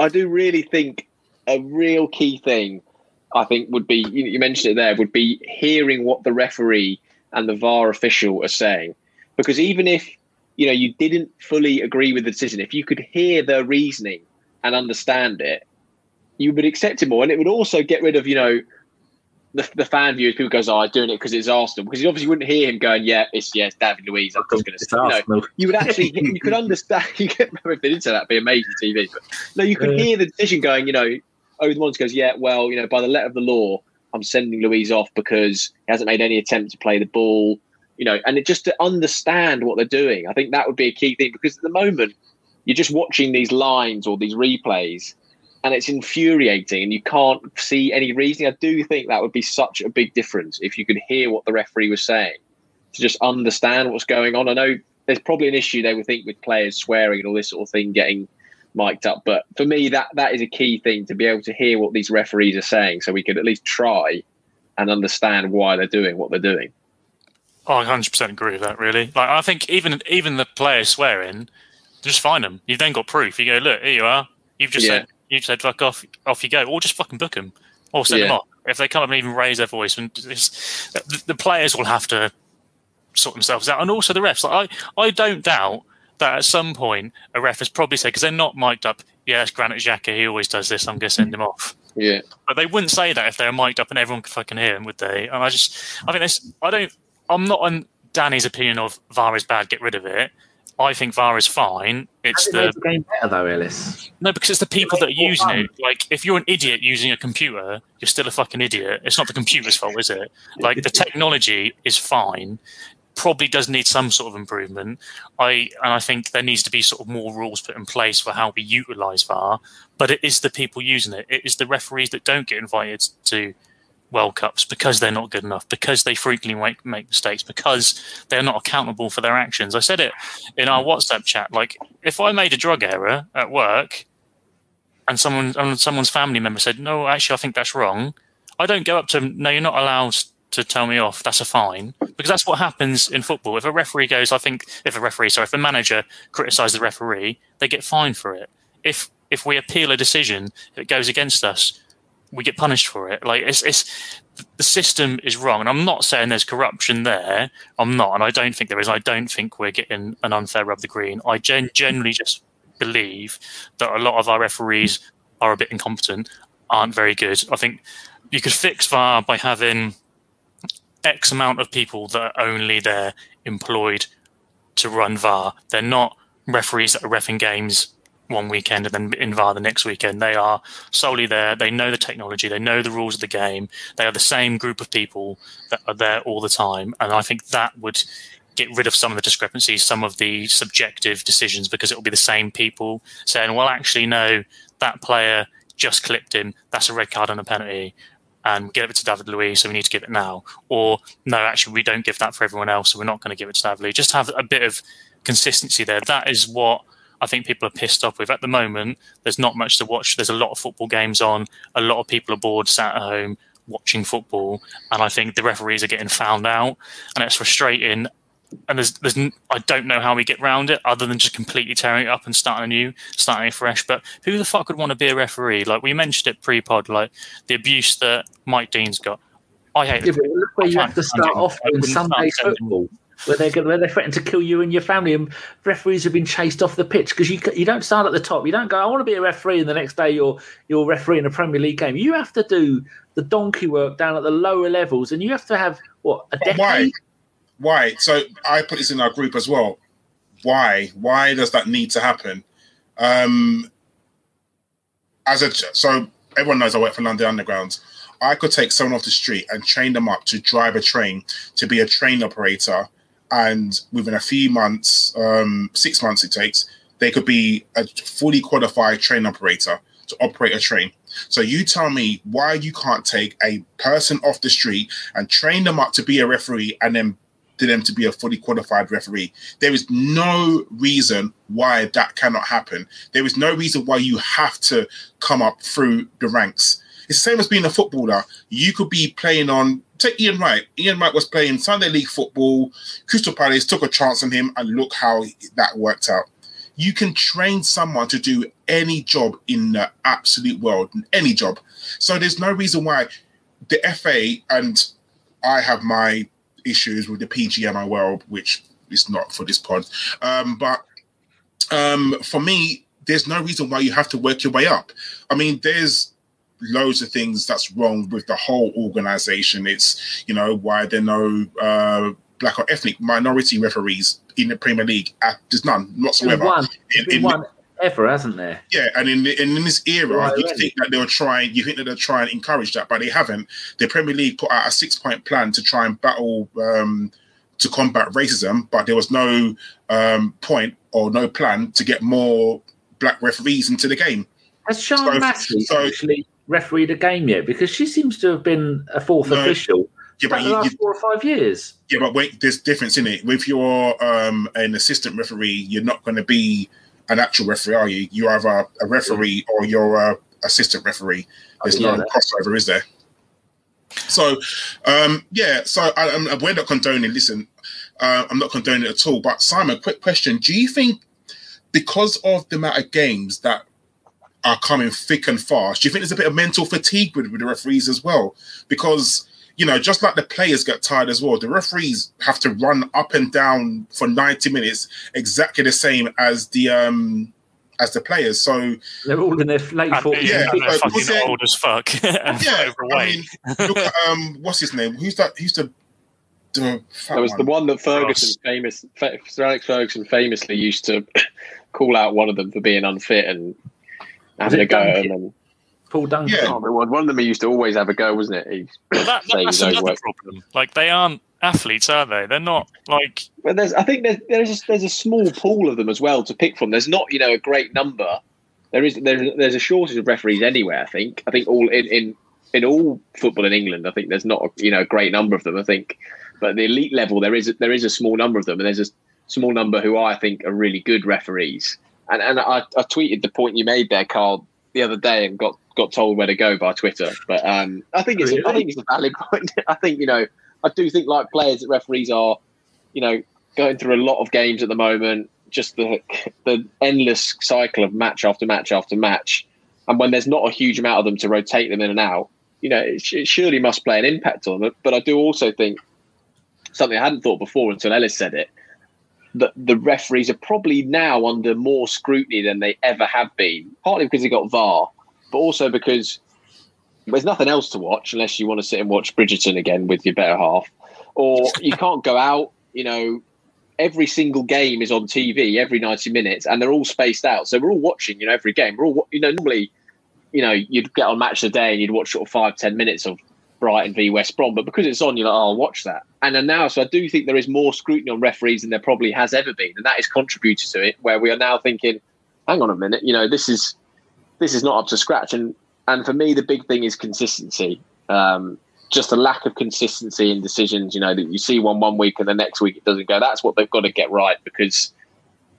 I do really think a real key thing, I think, would be, you mentioned it there, would be hearing what the referee and the VAR official are saying. Because even if, you didn't fully agree with the decision, if you could hear their reasoning and understand it, you would accept it more. And it would also get rid of, the fan viewers. People goes, doing it because it's Arsenal. Because you obviously wouldn't hear him going, it's David Luiz. I'm just going to say, you would actually, you could understand. You could remember if they didn't say that, it'd be amazing TV. But no, you could hear the decision going, Owen Mons goes, by the letter of the law, I'm sending Luiz off because he hasn't made any attempt to play the ball, and it just to understand what they're doing. I think that would be a key thing, because at the moment, you're just watching these lines or these replays and it's infuriating and you can't see any reasoning. I do think that would be such a big difference if you could hear what the referee was saying, to just understand what's going on. I know there's probably an issue they would think with players swearing and all this sort of thing getting mic'd up. But for me, that is a key thing, to be able to hear what these referees are saying so we could at least try and understand why they're doing what they're doing. Oh, I 100% agree with that, really. I think even the player swearing, just fine them. You've then got proof. You go, look, here you are. You've just said fuck off. Off you go. Or just fucking book them. Or send them off. If they can't even raise their voice, and the players will have to sort themselves out. And also the refs. I don't doubt that at some point a ref has probably said, because they're not mic'd up, yeah, it's Granit Xhaka. He always does this. I'm going to send him off. Yeah. But they wouldn't say that if they were mic'd up and everyone could fucking hear him, would they? And I'm not on Danny's opinion of VAR is bad, get rid of it. I think VAR is fine. It's the game better though, Ellis. No, because it's the people that are using it. Like, if you're an idiot using a computer, you're still a fucking idiot. It's not the computer's fault, is it? Like, the technology is fine. Probably does need some sort of improvement. I think there needs to be sort of more rules put in place for how we utilise VAR. But it is the people using it. It is the referees that don't get invited to World Cups because they're not good enough, because they frequently make mistakes, because they're not accountable for their actions. I said it in our WhatsApp chat. Like, if I made a drug error at work and someone's family member said, no, actually, I think that's wrong, I don't go up to them, no, you're not allowed to tell me off, that's a fine. Because that's what happens in football. If a referee goes, if a manager criticises the referee, they get fined for it. If we appeal a decision, it goes against us, we get punished for it. Like, the system is wrong. And I'm not saying there's corruption there. I'm not. And I don't think there is. I don't think we're getting an unfair rub the green. I generally just believe that a lot of our referees are a bit incompetent, aren't very good. I think you could fix VAR by having X amount of people that are only there employed to run VAR. They're not referees that are reffing games one weekend and then in VAR the next weekend. They are solely there. They know the technology. They know the rules of the game. They are the same group of people that are there all the time. And I think that would get rid of some of the discrepancies, some of the subjective decisions, because it will be the same people saying, well, actually, no, that player just clipped him. That's a red card and a penalty. And give it to David Luiz, so we need to give it now. Or, no, actually, we don't give that for everyone else, so we're not going to give it to David Luiz. Just have a bit of consistency there. That is what I think people are pissed off with. At the moment, there's not much to watch. There's a lot of football games on. A lot of people are bored, sat at home, watching football. And I think the referees are getting found out, and it's frustrating. And there's I don't know how we get round it other than just completely tearing it up and starting fresh. But who the fuck would want to be a referee? Like, we mentioned it pre-pod, like the abuse that Mike Dean's got. I hate it. Where you have to start off with Sunday football, where they threaten to kill you and your family, and referees have been chased off the pitch because you don't start at the top. You don't go, I want to be a referee, and the next day you're refereeing a Premier League game. You have to do the donkey work down at the lower levels, and you have to have a decade. Why? So I put this in our group as well. Why? Why does that need to happen? So everyone knows I work for London Undergrounds. I could take someone off the street and train them up to drive a train, to be a train operator, and within a few months, 6 months it takes, they could be a fully qualified train operator to operate a train. So you tell me why you can't take a person off the street and train them up to be a referee and then them to be a fully qualified referee. There is no reason why that cannot happen. There is no reason why you have to come up through the ranks. It's the same as being a footballer. You could be playing on, take Ian Wright. Ian Wright was playing Sunday League football. Crystal Palace took a chance on him, and look how that worked out. You can train someone to do any job in the absolute world, any job. So there's no reason why the FA, and I have my issues with the PGMI world, which is not for this pod. But for me, there's no reason why you have to work your way up. I mean, there's loads of things that's wrong with the whole organisation. It's, why there are no black or ethnic minority referees in the Premier League. There's none whatsoever. There's been one ever, hasn't there? Yeah, and in this era, you think that they'll try and encourage that, but they haven't. The Premier League put out a 6-point plan to try and battle to combat racism, but there was no point or no plan to get more black referees into the game. Has Sean Massey actually refereed a game yet? Because she seems to have been a fourth official. Yeah, but the last 4 or 5 years. Yeah, but wait, there's difference in it. If you're an assistant referee, you're not going to be an actual referee, are you? You're either a referee or you're an assistant referee. There's no crossover, is there? So, we're not condoning. Listen, I'm not condoning it at all. But Simon, quick question. Do you think, because of the amount of games that are coming thick and fast, do you think there's a bit of mental fatigue with the referees as well? Because, just like the players get tired as well, the referees have to run up and down for 90 minutes, exactly the same as the players. So they're all in their late 40s. Yeah, they're fucking old as fuck. Yeah, overweight. I mean, look at, what's his name? Who's that? Who's the fat one? The one that Sir Alex Ferguson famously used to call out one of them for being unfit and having a go at them. Paul Duncan. Yeah. One of them he used to always have a go, wasn't it? That's another problem. Like, they aren't athletes, are they? They're not like. Well, I think there's a small pool of them as well to pick from. There's not a great number. There's a shortage of referees anywhere. I think all in all football in England. I think there's not a great number of them. I think, but at the elite level there is a small number of them, and there's a small number who I think are really good referees. And I tweeted the point you made there, Carl, the other day, and got told where to go by Twitter. But I think it's a valid point. I think, I do think, like players, that referees are, going through a lot of games at the moment, just the endless cycle of match after match after match. And when there's not a huge amount of them to rotate them in and out, it surely must play an impact on them. But I do also think something I hadn't thought before until Ellis said it. the referees are probably now under more scrutiny than they ever have been, partly because they got VAR, but also because there's nothing else to watch unless you want to sit and watch Bridgerton again with your better half, or you can't go out. You know, every single game is on TV every 90 minutes, and they're all spaced out. So we're all watching, you know, every game. We're all, you know, normally, you know, you'd get on Match of the Day and you'd watch sort of 5-10 minutes of Brighton v West Brom, but because it's on, you're like, oh, I'll watch that. And then now, so I do think there is more scrutiny on referees than there probably has ever been, and that has contributed to it, where we are now thinking, hang on a minute, you know, this is not up to scratch. And for me, the big thing is consistency. Just a lack of consistency in decisions. You know, that you see one week and the next week it doesn't go. That's what they've got to get right, because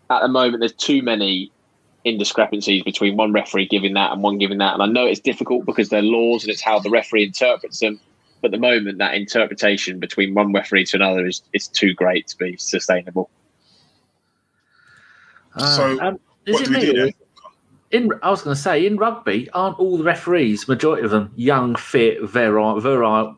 at the moment there's too many indiscrepancies between one referee giving that and one giving that. And I know it's difficult because they're laws and it's how the referee interprets them, but at the moment that interpretation between one referee to another is too great to be sustainable. I was going to say, in rugby, aren't all the referees, majority of them, young, fit, virile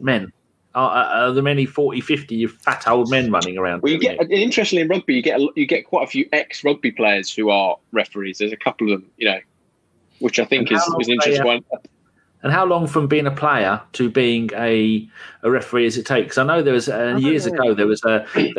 men? Are there many 40, 50 fat old men running around? Well, interestingly, in rugby, you get quite a few ex-rugby players who are referees. There's a couple of them, you know, which I think is an interesting one. And how long from being a player to being a referee does it take? Because I know there was years ago they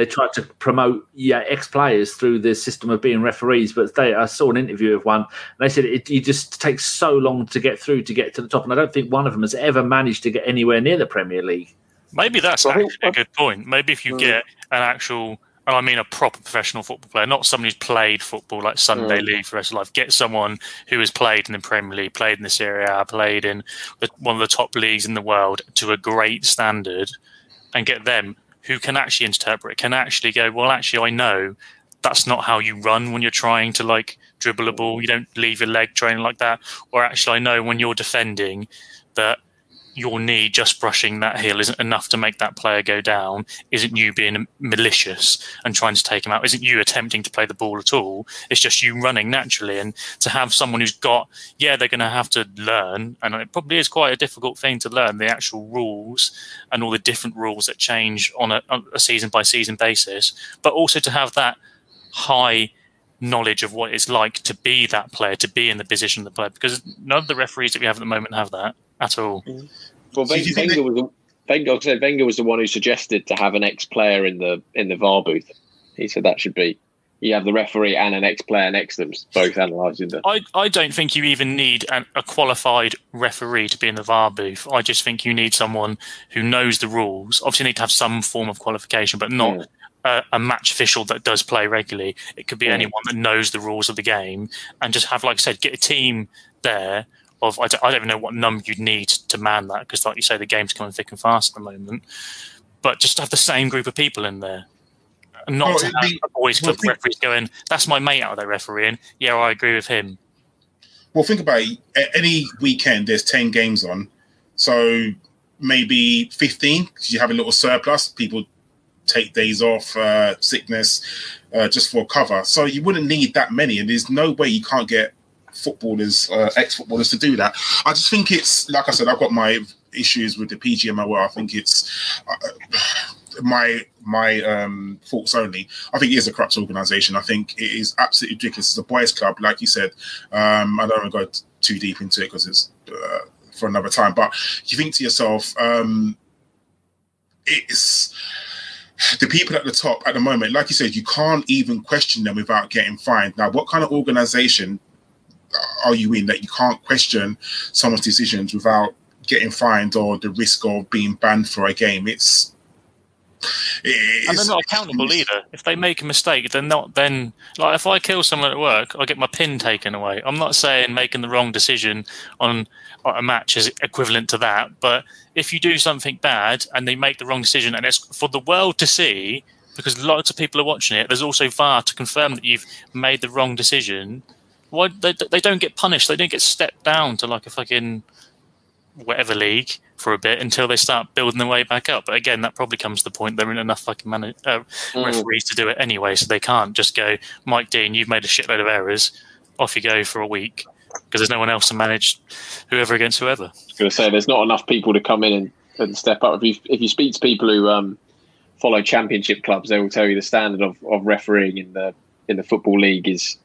tried to promote ex-players through the system of being referees, but I saw an interview of one, and they said it just takes so long to get to the top, and I don't think one of them has ever managed to get anywhere near the Premier League. Maybe that's actually a good point. Maybe if you get an actual, and I mean a proper professional football player, not somebody who's played football like Sunday League for the rest of life, get someone who has played in the Premier League, played in the Serie A, played in one of the top leagues in the world to a great standard, and get them who can actually interpret, can actually go, well, actually, I know that's not how you run when you're trying to like dribble a ball. You don't leave your leg training like that. Or actually, I know when you're defending that your knee just brushing that heel isn't enough to make that player go down, isn't you being malicious and trying to take him out, isn't you attempting to play the ball at all, it's just you running naturally. And to have someone who's got, they're going to have to learn, and it probably is quite a difficult thing to learn, the actual rules and all the different rules that change on a season-by-season basis, but also to have that high knowledge of what it's like to be that player, to be in the position of the player, because none of the referees that we have at the moment have that at all. Well, Wenger was the one who suggested to have an ex-player in the VAR booth. He said that should be, you have the referee and an ex-player next to them, both analysing them. I don't think you even need a qualified referee to be in the VAR booth. I just think you need someone who knows the rules. Obviously, you need to have some form of qualification, but not a match official that does play regularly. It could be anyone that knows the rules of the game, and just have, like I said, get a team there. I don't even know what number you'd need to man that, because like you say, the game's coming thick and fast at the moment. But just to have the same group of people in there. And not to have a boys' club referees going, that's my mate out there refereeing. Yeah, I agree with him. Well, think about it. Any weekend, there's 10 games on. So maybe 15, because you have a little surplus. People take days off, sickness, just for cover. So you wouldn't need that many. And there's no way you can't get ex-footballers to do that. I just think it's, like I said, I've got my issues with the PGMOL. Well, I think it's my thoughts only. I think it is a corrupt organisation. I think it is absolutely ridiculous. It's a boys' club, like you said. I don't want to go too deep into it because it's for another time. But you think to yourself, it's the people at the top at the moment, like you said, you can't even question them without getting fined. Now, what kind of organisation are you in that you can't question someone's decisions without getting fined or the risk of being banned for a game? And they're not accountable either. If they make a mistake, they're not then... Like, if I kill someone at work, I get my pin taken away. I'm not saying making the wrong decision on a match is equivalent to that, but if you do something bad and they make the wrong decision and it's for the world to see, because lots of people are watching it, there's also VAR to confirm that you've made the wrong decision... Why they don't get punished? They don't get stepped down to like a fucking whatever league for a bit until they start building their way back up. But again, that probably comes to the point there aren't enough fucking referees to do it anyway, so they can't just go, Mike Dean, you've made a shitload of errors. Off you go for a week, because there's no one else to manage whoever against whoever. I was going to say there's not enough people to come in and step up. If you speak to people who follow Championship clubs, they will tell you the standard of refereeing in the Football League is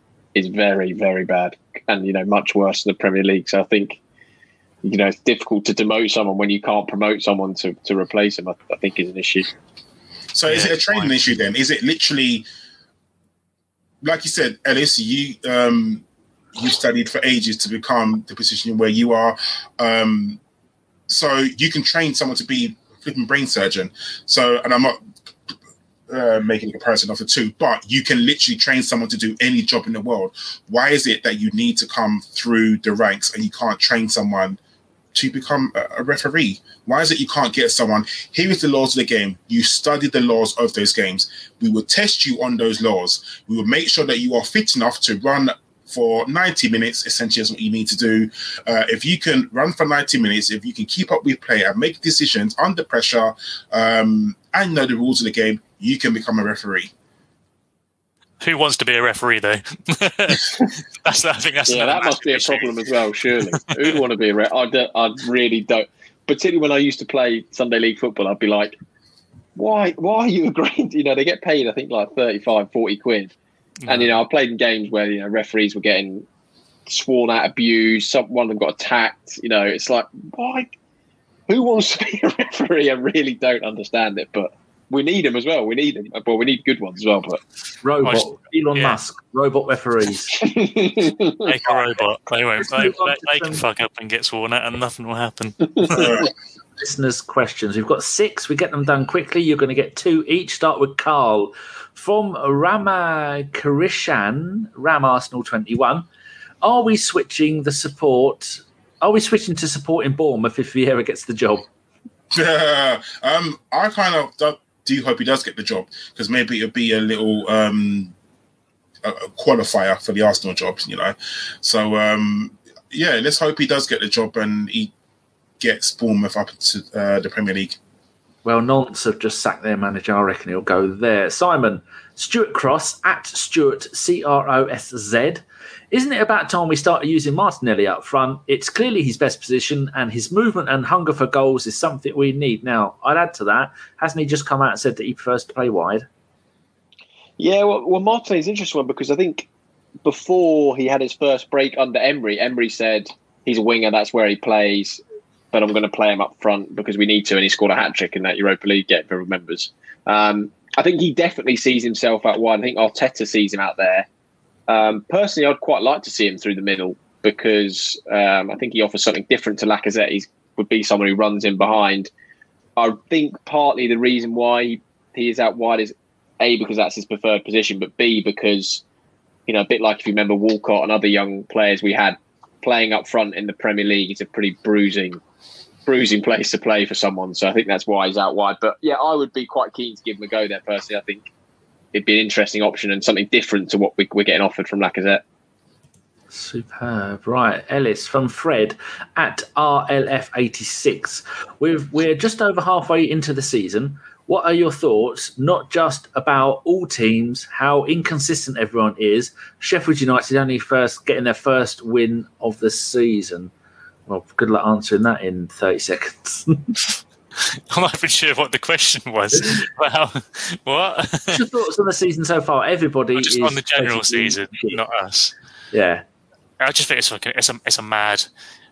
very, very bad, and, you know, much worse than the Premier League. So I think, you know, it's difficult to demote someone when you can't promote someone to replace them, I think, is an issue. So is it a training issue then? Is it literally, like you said, Ellis, you studied for ages to become the position where you are. So you can train someone to be a flipping brain surgeon. So, and I'm not making a comparison of the two, but you can literally train someone to do any job in the world. Why is it that you need to come through the ranks and you can't train someone to become a referee? Why is it you can't get someone, here is the laws of the game, you studied the laws of those games, we will test you on those laws, we will make sure that you are fit enough to run for 90 minutes, essentially is what you need to do. If you can run for 90 minutes, if you can keep up with play and make decisions under pressure, and know the rules of the game, you can become a referee. Who wants to be a referee, though? That must be a problem as well, surely. Who'd want to be a referee? I really don't. Particularly when I used to play Sunday League football, I'd be like, why are you agreeing? You know, they get paid, I think, like 35, 40 quid. Mm-hmm. And, you know, I played in games where, you know, referees were getting sworn at, abused. One of them got attacked. You know, it's like, why? Who wants to be a referee? I really don't understand it, but we need them as well. We need them. Well, we need good ones as well. But Elon Musk, robot referees. Make a robot. They won't. They can fuck up and get sworn at, and nothing will happen. Listeners' questions. We've got 6. We get them done quickly. You're going to get 2 each. Start with Carl from Ramakirishan, Ram Arsenal 21. Are we switching to supporting Bournemouth if he ever gets the job? I kind of do hope he does get the job, because maybe it'll be a little a qualifier for the Arsenal job, you know. So yeah, let's hope he does get the job and he gets Bournemouth up to the Premier League. Well, Nantes have just sacked their manager. I reckon he'll go there. Simon, Stuart Cross, at Stuart, C-R-O-S-Z. Isn't it about time we started using Martinelli up front? It's clearly his best position, and his movement and hunger for goals is something we need. Now, I'd add to that, hasn't he just come out and said that he prefers to play wide? Yeah, well Martinelli's an interesting one, because I think before he had his first break under Emery said, he's a winger, that's where he plays, but I'm going to play him up front because we need to, and he scored a hat-trick in that Europa League game, if he remembers. I think he definitely sees himself out wide. I think Arteta sees him out there. Personally, I'd quite like to see him through the middle, because I think he offers something different to Lacazette. He would be someone who runs in behind. I think partly the reason why he is out wide is A, because that's his preferred position, but B, because, you know, a bit like if you remember Walcott and other young players we had playing up front in the Premier League, it's a pretty bruising place to play for someone, so I think that's why he's out wide. But yeah, I would be quite keen to give him a go there personally. I think it'd be an interesting option and something different to what we're getting offered from Lacazette. Superb. Right, Ellis, from Fred at RLF86. We're just over halfway into the season. What are your thoughts, not just about all teams, how inconsistent everyone is? Sheffield United only first getting their first win of the season. Well, good luck answering that in 30 seconds. I'm not even sure what the question was. Well, what? What's your thoughts on the season so far? Everybody just is on the general season, not us. Yeah, I just think it's a mad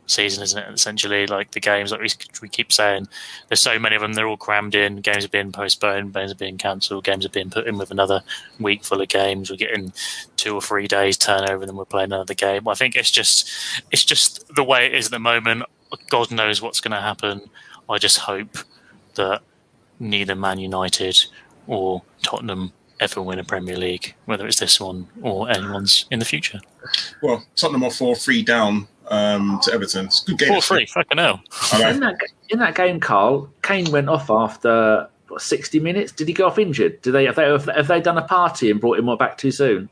season, isn't it? Essentially, like the games, like we keep saying, there's so many of them. They're all crammed in. Games are being postponed. Games are being cancelled. Games are being put in with another week full of games. We're getting 2 or 3 days turnover, then we're playing another game. I think it's just the way it is at the moment. God knows what's going to happen. I just hope that neither Man United or Tottenham ever win a Premier League, whether it's this one or anyone's in the future. Well, Tottenham are 4-3 down to Everton. It's a good game. 4-3, fucking hell. Right. In that game, Carl, Kane went off after 60 minutes. Did he go off injured? Have they done a party and brought him back too soon?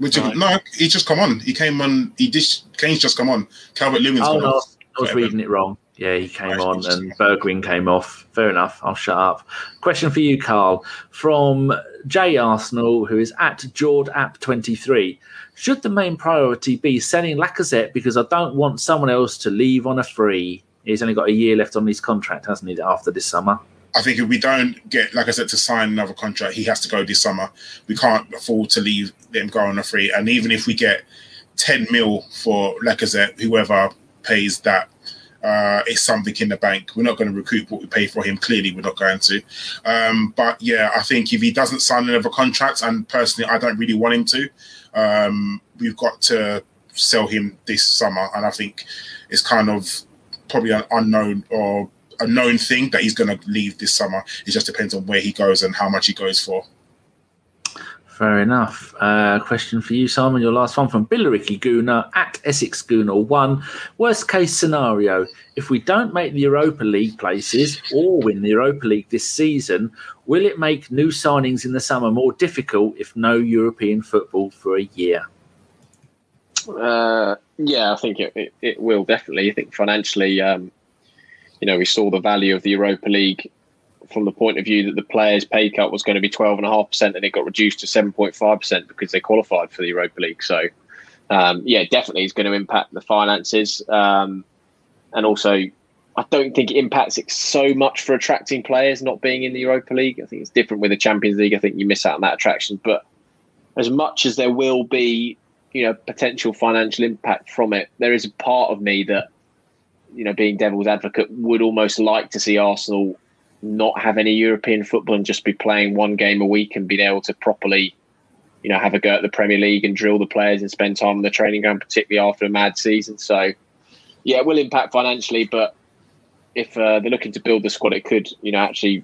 No, he's just come on. He came on. Kane's just come on. Calvert-Lewin's gone off. I was reading it wrong. Yeah, he came on and Bergwijn came off. Fair enough. I'll shut up. Question for you, Carl, from J Arsenal, who is at JordApp23. Should the main priority be selling Lacazette, because I don't want someone else to leave on a free? He's only got a year left on his contract, hasn't he, after this summer? I think if we don't get, like I said, to sign another contract, he has to go this summer. We can't afford to leave him go on a free. And even if we get 10 mil for Lacazette, whoever pays that, it's something in the bank. We're not going to recoup what we pay for him. Clearly, we're not going to. But yeah, I think if he doesn't sign another contract, and personally, I don't really want him to, we've got to sell him this summer. And I think it's kind of probably an unknown or a known thing that he's going to leave this summer. It just depends on where he goes and how much he goes for. Fair enough. Question for you, Simon. Your last one from Billericay Gooner at Essex Gooner 1. Worst case scenario, if we don't make the Europa League places or win the Europa League this season, will it make new signings in the summer more difficult if no European football for a year? Yeah, I think it will definitely. I think financially, you know, we saw the value of the Europa League from the point of view that the players' pay cut was going to be 12.5%, and it got reduced to 7.5% because they qualified for the Europa League. So, yeah, definitely, it's going to impact the finances, and also, I don't think it impacts it so much for attracting players not being in the Europa League. I think it's different with the Champions League. I think you miss out on that attraction, but as much as there will be, you know, potential financial impact from it, there is a part of me that, you know, being devil's advocate, would almost like to see Arsenal not have any European football and just be playing one game a week and being able to properly, you know, have a go at the Premier League and drill the players and spend time on the training ground, particularly after a mad season. So, yeah, it will impact financially, but if they're looking to build the squad, it could, you know, actually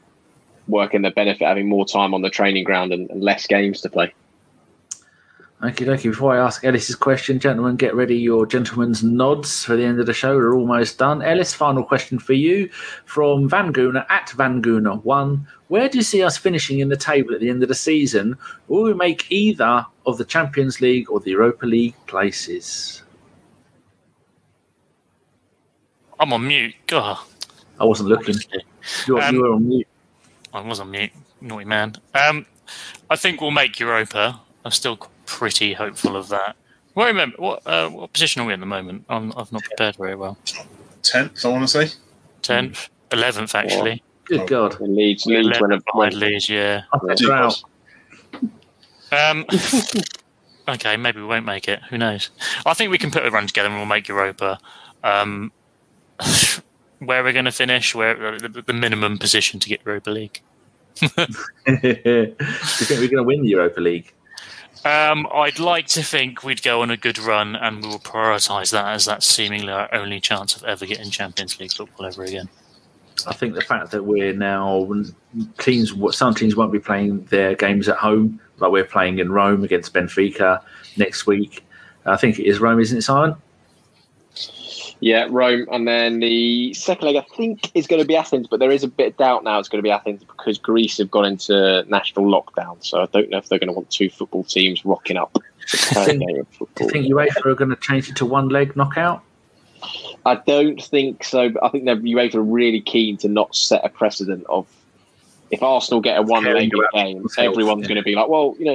work in their benefit, having more time on the training ground and less games to play. Okie dokie. Before I ask Ellis's question, gentlemen, get ready your gentlemen's nods for the end of the show. We're almost done. Ellis, final question for you from Van Gooner at Van Gooner 1. Where do you see us finishing in the table at the end of the season? Will we make either of the Champions League or the Europa League places? I'm on mute. God. I wasn't looking. You were on mute. I was on mute. Naughty man. I think we'll make Europa. I'm still pretty hopeful of that. Well, remember, what position are we in at the moment? I've not prepared very well. 10th, I want to say. 10th, 11th, actually. Whoa. Good God. Leeds, yeah. Okay, maybe we won't make it. Who knows? I think we can put a run together and we'll make Europa. Where we're going to finish, where the minimum position to get Europa League. Do you think we're going to win the Europa League? I'd like to think we'd go on a good run, and we'll prioritise that, as that's seemingly our only chance of ever getting Champions League football ever again. I think the fact that we're now some teams won't be playing their games at home, like we're playing in Rome against Benfica next week. I think it is Rome, isn't it, Simon? Yeah, Rome, and then the second leg, I think, is going to be Athens, but there is a bit of doubt now it's going to be Athens because Greece have gone into national lockdown, so I don't know if they're going to want two football teams rocking up. Do you think UEFA are going to change it to one-leg knockout? I don't think so, but I think UEFA are really keen to not set a precedent of, if Arsenal get a one-leg game, everyone's going to be like, well, you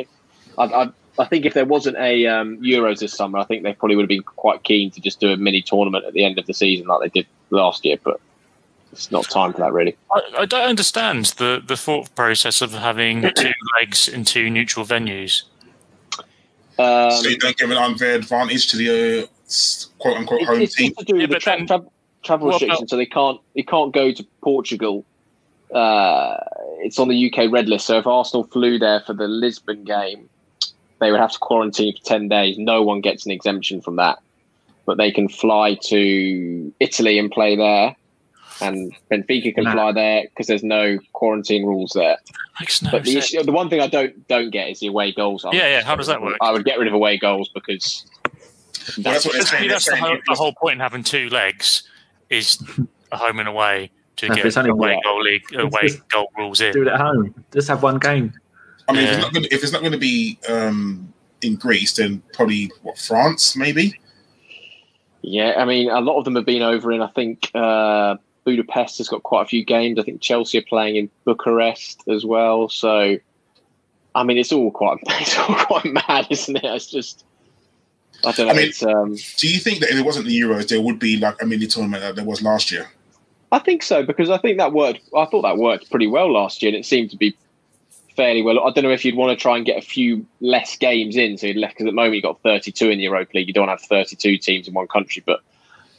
know, I think if there wasn't a Euros this summer, I think they probably would have been quite keen to just do a mini tournament at the end of the season like they did last year, but it's not time for that, really. I don't understand the thought process of having two legs in two neutral venues. So you don't give an unfair advantage to the quote-unquote home team? It's to do with the travel restrictions, so they can't go to Portugal. It's on the UK red list, so if Arsenal flew there for the Lisbon game, they would have to quarantine for 10 days. No one gets an exemption from that. But they can fly to Italy and play there. And Benfica can fly there because there's no quarantine rules there. But the one thing I don't get is the away goals. Yeah. How does that work? I would get rid of away goals because... That's the whole point in having two legs is a home and away to get away goal rules in. Do it at home. Just have one game. I mean, if it's not going to be in Greece, then probably France, maybe. Yeah, I mean, a lot of them have been over in. I think Budapest has got quite a few games. I think Chelsea are playing in Bucharest as well. So, I mean, it's all quite mad, isn't it? It's just, I don't know. I mean, do you think that if it wasn't the Euros, there would be like a mini tournament that there was last year? I think so, because I think that worked. I thought that worked pretty well last year, and it seemed to be fairly well. I don't know if you'd want to try and get a few less games in, so you'd left, because at the moment you've got 32 in the Europa League. You don't have 32 teams in one country, but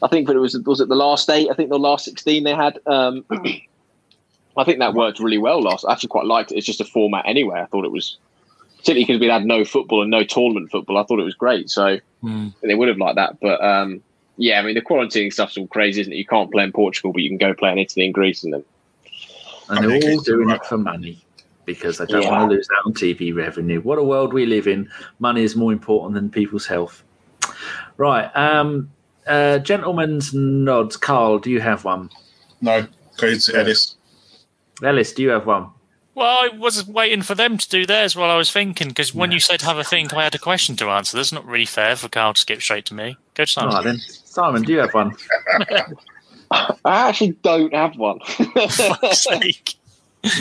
I think that it was it the last 8? I think the last 16 they had. I think that worked really well last. I actually quite liked it. It's just a format anyway. I thought it was, particularly because we had no football and no tournament football. I thought it was great. So they would have liked that, but. Yeah, I mean, the quarantining stuff's all crazy, isn't it? You can't play in Portugal, but you can go play in Italy and Greece and them. And they're all doing it for money, because they don't want to lose out on TV revenue. What a world we live in. Money is more important than people's health. Right. Gentlemen's nods. Carl, do you have one? No. Go to Ellis. Ellis, do you have one? Well, I was waiting for them to do theirs while I was thinking, because when you said have a think, I had a question to answer. That's not really fair for Carl to skip straight to me. Go to Simon. All right, then. Simon, do you have one? I actually don't have one. For fuck's sake.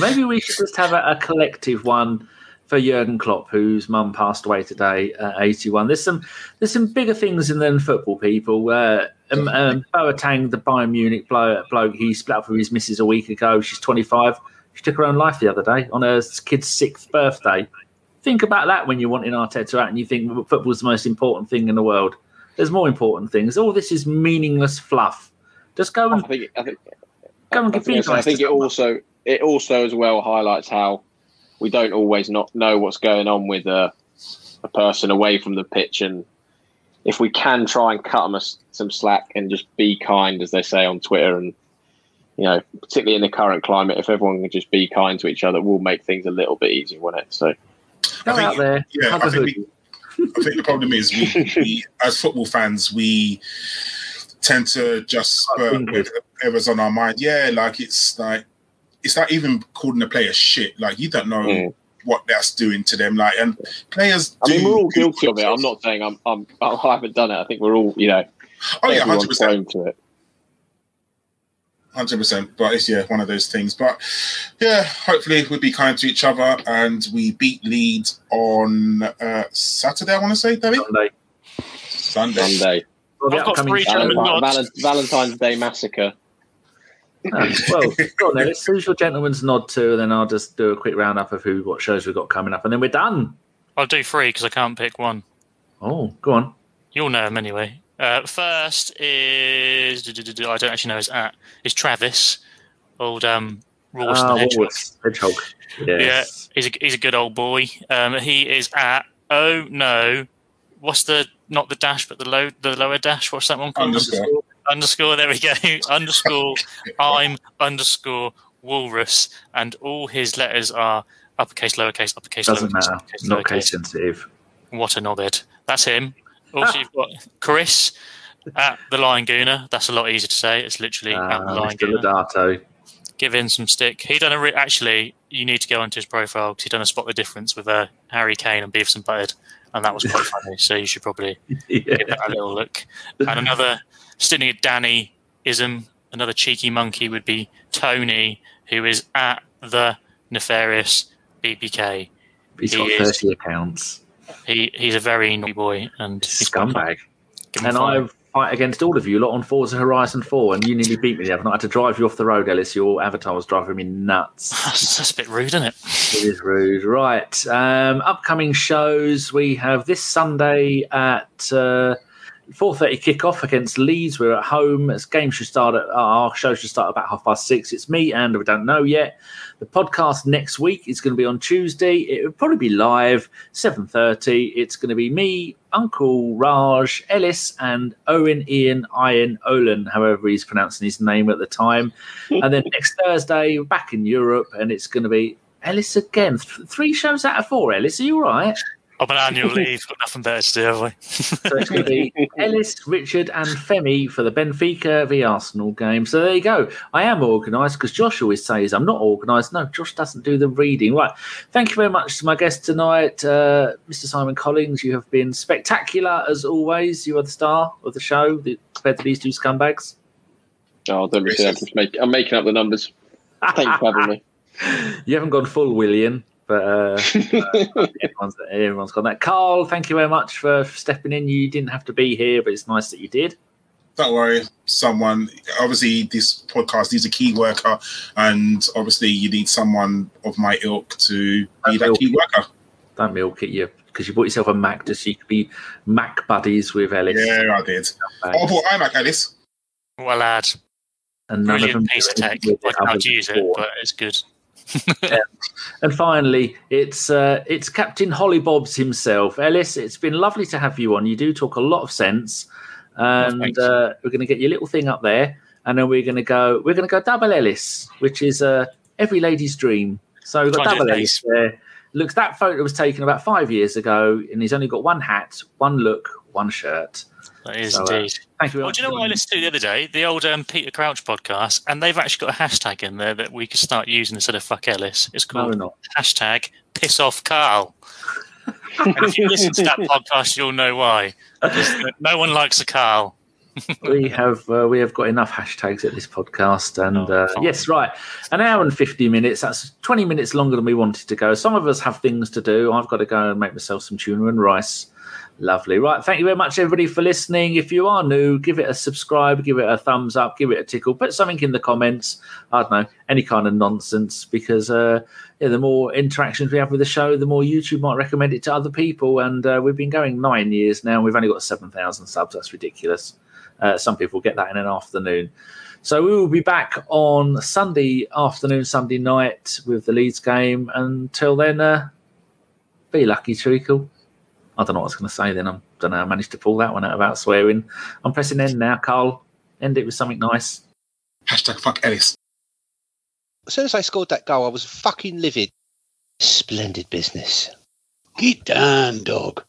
Maybe we should just have a collective one for Jurgen Klopp, whose mum passed away today at 81. There's some bigger things than football, people. Boateng, the Bayern Munich bloke, he split up with his missus a week ago. She's 25. She took her own life the other day on her kid's 6th birthday. Think about that when you're wanting Arteta out and you think football's the most important thing in the world. There's more important things. All this is meaningless fluff. Just go and go and get things. I think it also as well highlights how we don't always not know what's going on with a person away from the pitch, and if we can try and cut them some slack and just be kind, as they say on Twitter, and you know, particularly in the current climate, if everyone can just be kind to each other, we'll make things a little bit easier, won't it? So, go out there. Yeah, I think the problem is we as football fans, we tend to just spurt whatever's on our mind. Yeah, like it's like even calling a player shit. Like you don't know what that's doing to them. Like, and players. I mean, we're all guilty of it. I'm not saying I haven't done it. I think we're all, you know. Oh yeah, 100%. 100%, but it's one of those things. But hopefully we'll be kind to each other, and we beat Leeds on Saturday. I want to say, David. Sunday. Well, I've got three German nods. Valentine's Day massacre. Go on, Ellis. Who's your gentleman's nod to? And then I'll just do a quick roundup of what shows we've got coming up, and then we're done. I'll do three because I can't pick one. Oh, go on. You'll know him anyway. First is I don't actually know his at. It's Travis, old Rawson Hedgehog. Yes. Yeah, he's a good old boy. He is at what's the not the dash but the lower dash? What's that one called? Underscore. There we go. Underscore. I'm underscore walrus, and all his letters are uppercase, lowercase, uppercase. Doesn't matter. Uppercase, not case sensitive. What a knobhead. That's him. Also, you've got Chris at the Lion Gooner. That's a lot easier to say. It's literally at the Lion Gooner. Give him some stick. He done actually, you need to go onto his profile because he done a spot the difference with Harry Kane and Beavis and Butthead, and that was quite funny. So you should probably give that a little look. And another stinning Danny-ism, another cheeky monkey would be Tony, who is at the Nefarious BBK. He's got 30 accounts. He's a very naughty boy and scumbag. And I fight against all of you lot on Forza Horizon 4, and you nearly beat me the other night. I had to drive you off the road, Ellis. Your avatar was driving me nuts. That's a bit rude, isn't it? It is rude. Right. Upcoming shows. We have this Sunday at 4:30 kickoff against Leeds. We're at home. This game should start our show should start about 6:30. It's me and we don't know yet. The podcast next week is going to be on Tuesday. It will probably be live 7:30. It's going to be me, Uncle Raj, Ellis, and Ian Olan, however he's pronouncing his name at the time. And then next Thursday, we're back in Europe, and it's going to be Ellis again. 3 shows out of 4. Ellis, are you all right? I'm on annual leave, got nothing better to do, have I? So it's going to be Ellis, Richard and Femi for the Benfica v Arsenal game. So there you go. I am organised because Josh always says I'm not organised. No, Josh doesn't do the reading. Right. Thank you very much to my guest tonight, Mr. Simon Collings. You have been spectacular as always. You are the star of the show compared to these two scumbags. Oh, don't be that. I'm making up the numbers. Thanks for having me. You haven't gone full Willian. But everyone's got that. Carl, thank you very much for stepping in. You didn't have to be here, but it's nice that you did. Don't worry, someone, obviously this podcast needs a key worker, and obviously you need someone of my ilk to be that key worker. Don't milk it, you, because you bought yourself a Mac just so you could be Mac buddies with Ellis. Yeah, I did. I bought iMac, Ellis. Well, lad. And none brilliant of them taste tech. I can't use it, but it's good. Yeah. And finally, it's Captain Hollybobs himself. Ellis, it's been lovely to have you on. You do talk a lot of sense. And we're going to get your little thing up there, and then we're going to go double Ellis, which is every lady's dream. So we've got double Ellis there. Looks, that photo was taken about 5 years ago, and he's only got one hat, one look, one shirt. That is so, indeed. Thank you. Well, do you know what I listened to the other day? The old Peter Crouch podcast, and they've actually got a hashtag in there that we could start using instead of fuck Ellis. It's called hashtag piss off Carl. And if you listen to that podcast, you'll know why. No one likes a Carl. We have got enough hashtags at this podcast, and yes, right, an hour and 50 minutes. That's 20 minutes longer than we wanted to go. Some of us have things to do. I've got to go and make myself some tuna and rice. Lovely, right? Thank you very much, everybody, for listening. If you are new, give it a subscribe, give it a thumbs up, give it a tickle, put something in the comments. I don't know, any kind of nonsense, because the more interactions we have with the show, the more YouTube might recommend it to other people. And we've been going 9 years now, and we've only got 7,000 subs. That's ridiculous. Some people get that in an afternoon. So we will be back on Sunday afternoon, Sunday night with the Leeds game. Until then, be lucky, Treacle. I don't know what I was going to say then. I don't know. I managed to pull that one out without swearing. I'm pressing end now, Carl. End it with something nice. Hashtag fuck Ellis. As soon as I scored that goal, I was fucking livid. Splendid business. Get down, dog.